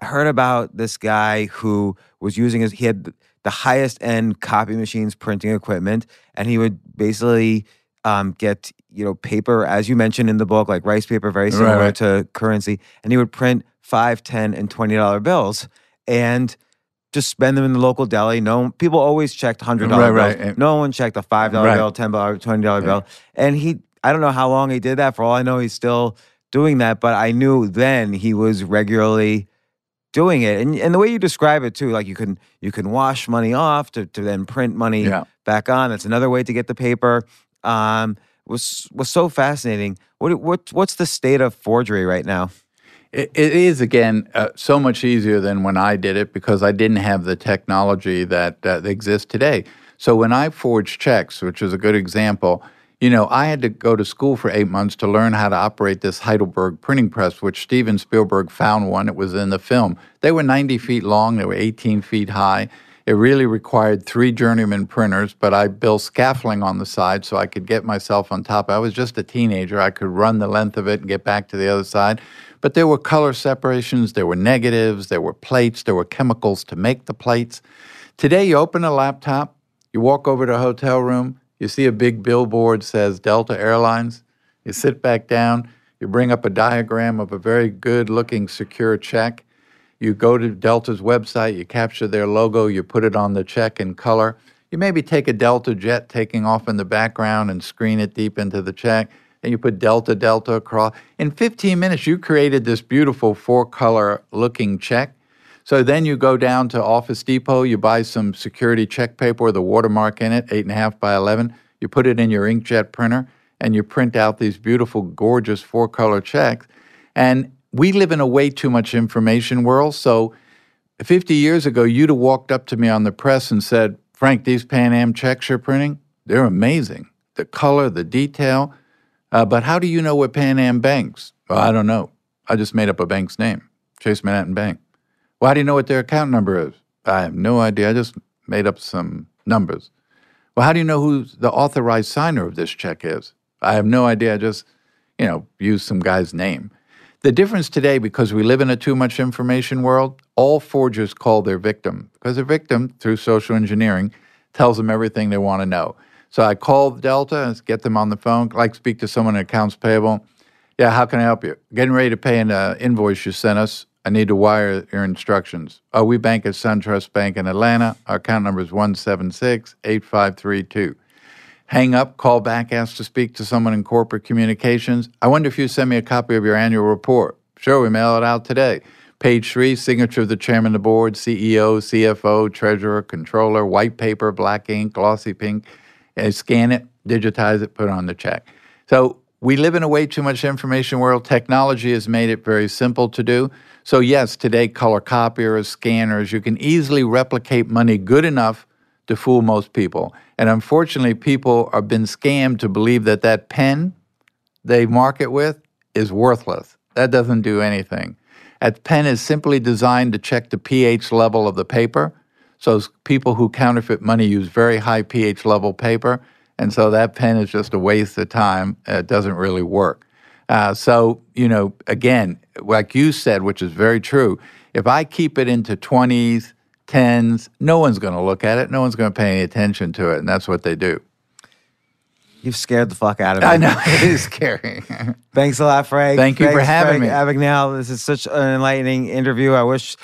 I heard about this guy who was using his, he had the highest end copy machines, printing equipment, and he would basically um, get, you know, paper, as you mentioned in the book, like rice paper, very similar right, right. to currency. And he would print five, ten, and twenty dollar bills and just spend them in the local deli. No, people always checked one hundred dollar right, bills. Right. No one checked a five dollar right. bill, ten dollar, twenty dollar yeah. bill. And he, I don't know how long he did that. For all I know, he's still doing that. But I knew then he was regularly doing it, and and the way you describe it too, like you can you can wash money off to, to then print money yeah. back on. That's another way to get the paper. Um, was was so fascinating. What what what's the state of forgery right now? It, it is again uh, so much easier than when I did it because I didn't have the technology that uh, exists today. So when I forged checks, which is a good example. You know, I had to go to school for eight months to learn how to operate this Heidelberg printing press, which Steven Spielberg found one. It was in the film. They were ninety feet long. They were eighteen feet high. It really required three journeyman printers, but I built scaffolding on the side so I could get myself on top. I was just a teenager. I could run the length of it and get back to the other side. But there were color separations. There were negatives. There were plates. There were chemicals to make the plates. Today, you open a laptop. You walk over to a hotel room. You see a big billboard says Delta Airlines. You sit back down. You bring up a diagram of a very good-looking secure check. You go to Delta's website. You capture their logo. You put it on the check in color. You maybe take a Delta jet taking off in the background and screen it deep into the check. And you put Delta, Delta across. In fifteen minutes, you created this beautiful four-color-looking check. So then you go down to Office Depot, you buy some security check paper with a watermark in it, eight and a half by eleven. You put it in your inkjet printer, and you print out these beautiful, gorgeous four-color checks. And we live in a way too much information world. So fifty years ago, you'd have walked up to me on the press and said, Frank, these Pan Am checks you're printing, they're amazing. The color, the detail. Uh, but how do you know what Pan Am banks? Well, I don't know. I just made up a bank's name, Chase Manhattan Bank. Well, how do you know what their account number is? I have no idea. I just made up some numbers. Well, how do you know who the authorized signer of this check is? I have no idea. I just, you know, used some guy's name. The difference today, because we live in a too much information world, all forgers call their victim because their victim, through social engineering, tells them everything they want to know. So I call Delta and get them on the phone, like speak to someone in accounts payable. Yeah, how can I help you? Getting ready to pay an uh, invoice you sent us. I need to wire your instructions. Oh, we bank at SunTrust Bank in Atlanta. Our account number is one seven six, eight five three two. Hang up, call back, ask to speak to someone in corporate communications. I wonder if you send me a copy of your annual report. Sure, we mail it out today. Page three, signature of the chairman of the board, C E O, C F O, treasurer, controller, white paper, black ink, glossy pink. And scan it, digitize it, put it on the check. So we live in a way too much information world. Technology has made it very simple to do. So yes, today, color copiers, scanners, you can easily replicate money good enough to fool most people. And unfortunately, people have been scammed to believe that that pen they mark it with is worthless. That doesn't do anything. That pen is simply designed to check the pH level of the paper. So people who counterfeit money use very high pH level paper. And so that pen is just a waste of time. It doesn't really work. Uh, so, you know, again, like you said, which is very true, if I keep it into twenties, tens, no one's going to look at it. No one's going to pay any attention to it, and that's what they do. You've scared the fuck out of me. I know. It is scary. Thanks a lot, Frank. Thank you Thanks, for having Frank me. Abagnale, this is such an enlightening interview. I wish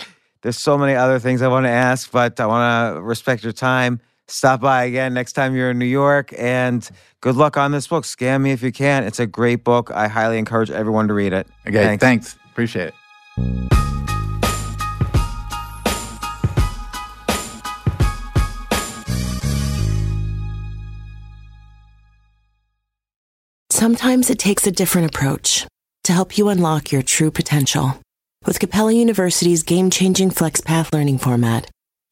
there's so many other things I want to ask, but I want to respect your time. Stop by again next time you're in New York, and good luck on this book, Scam Me If You Can. It's a great book. I highly encourage everyone to read it. Okay, thanks. thanks. Appreciate it. Sometimes it takes a different approach to help you unlock your true potential. With Capella University's game-changing FlexPath learning format,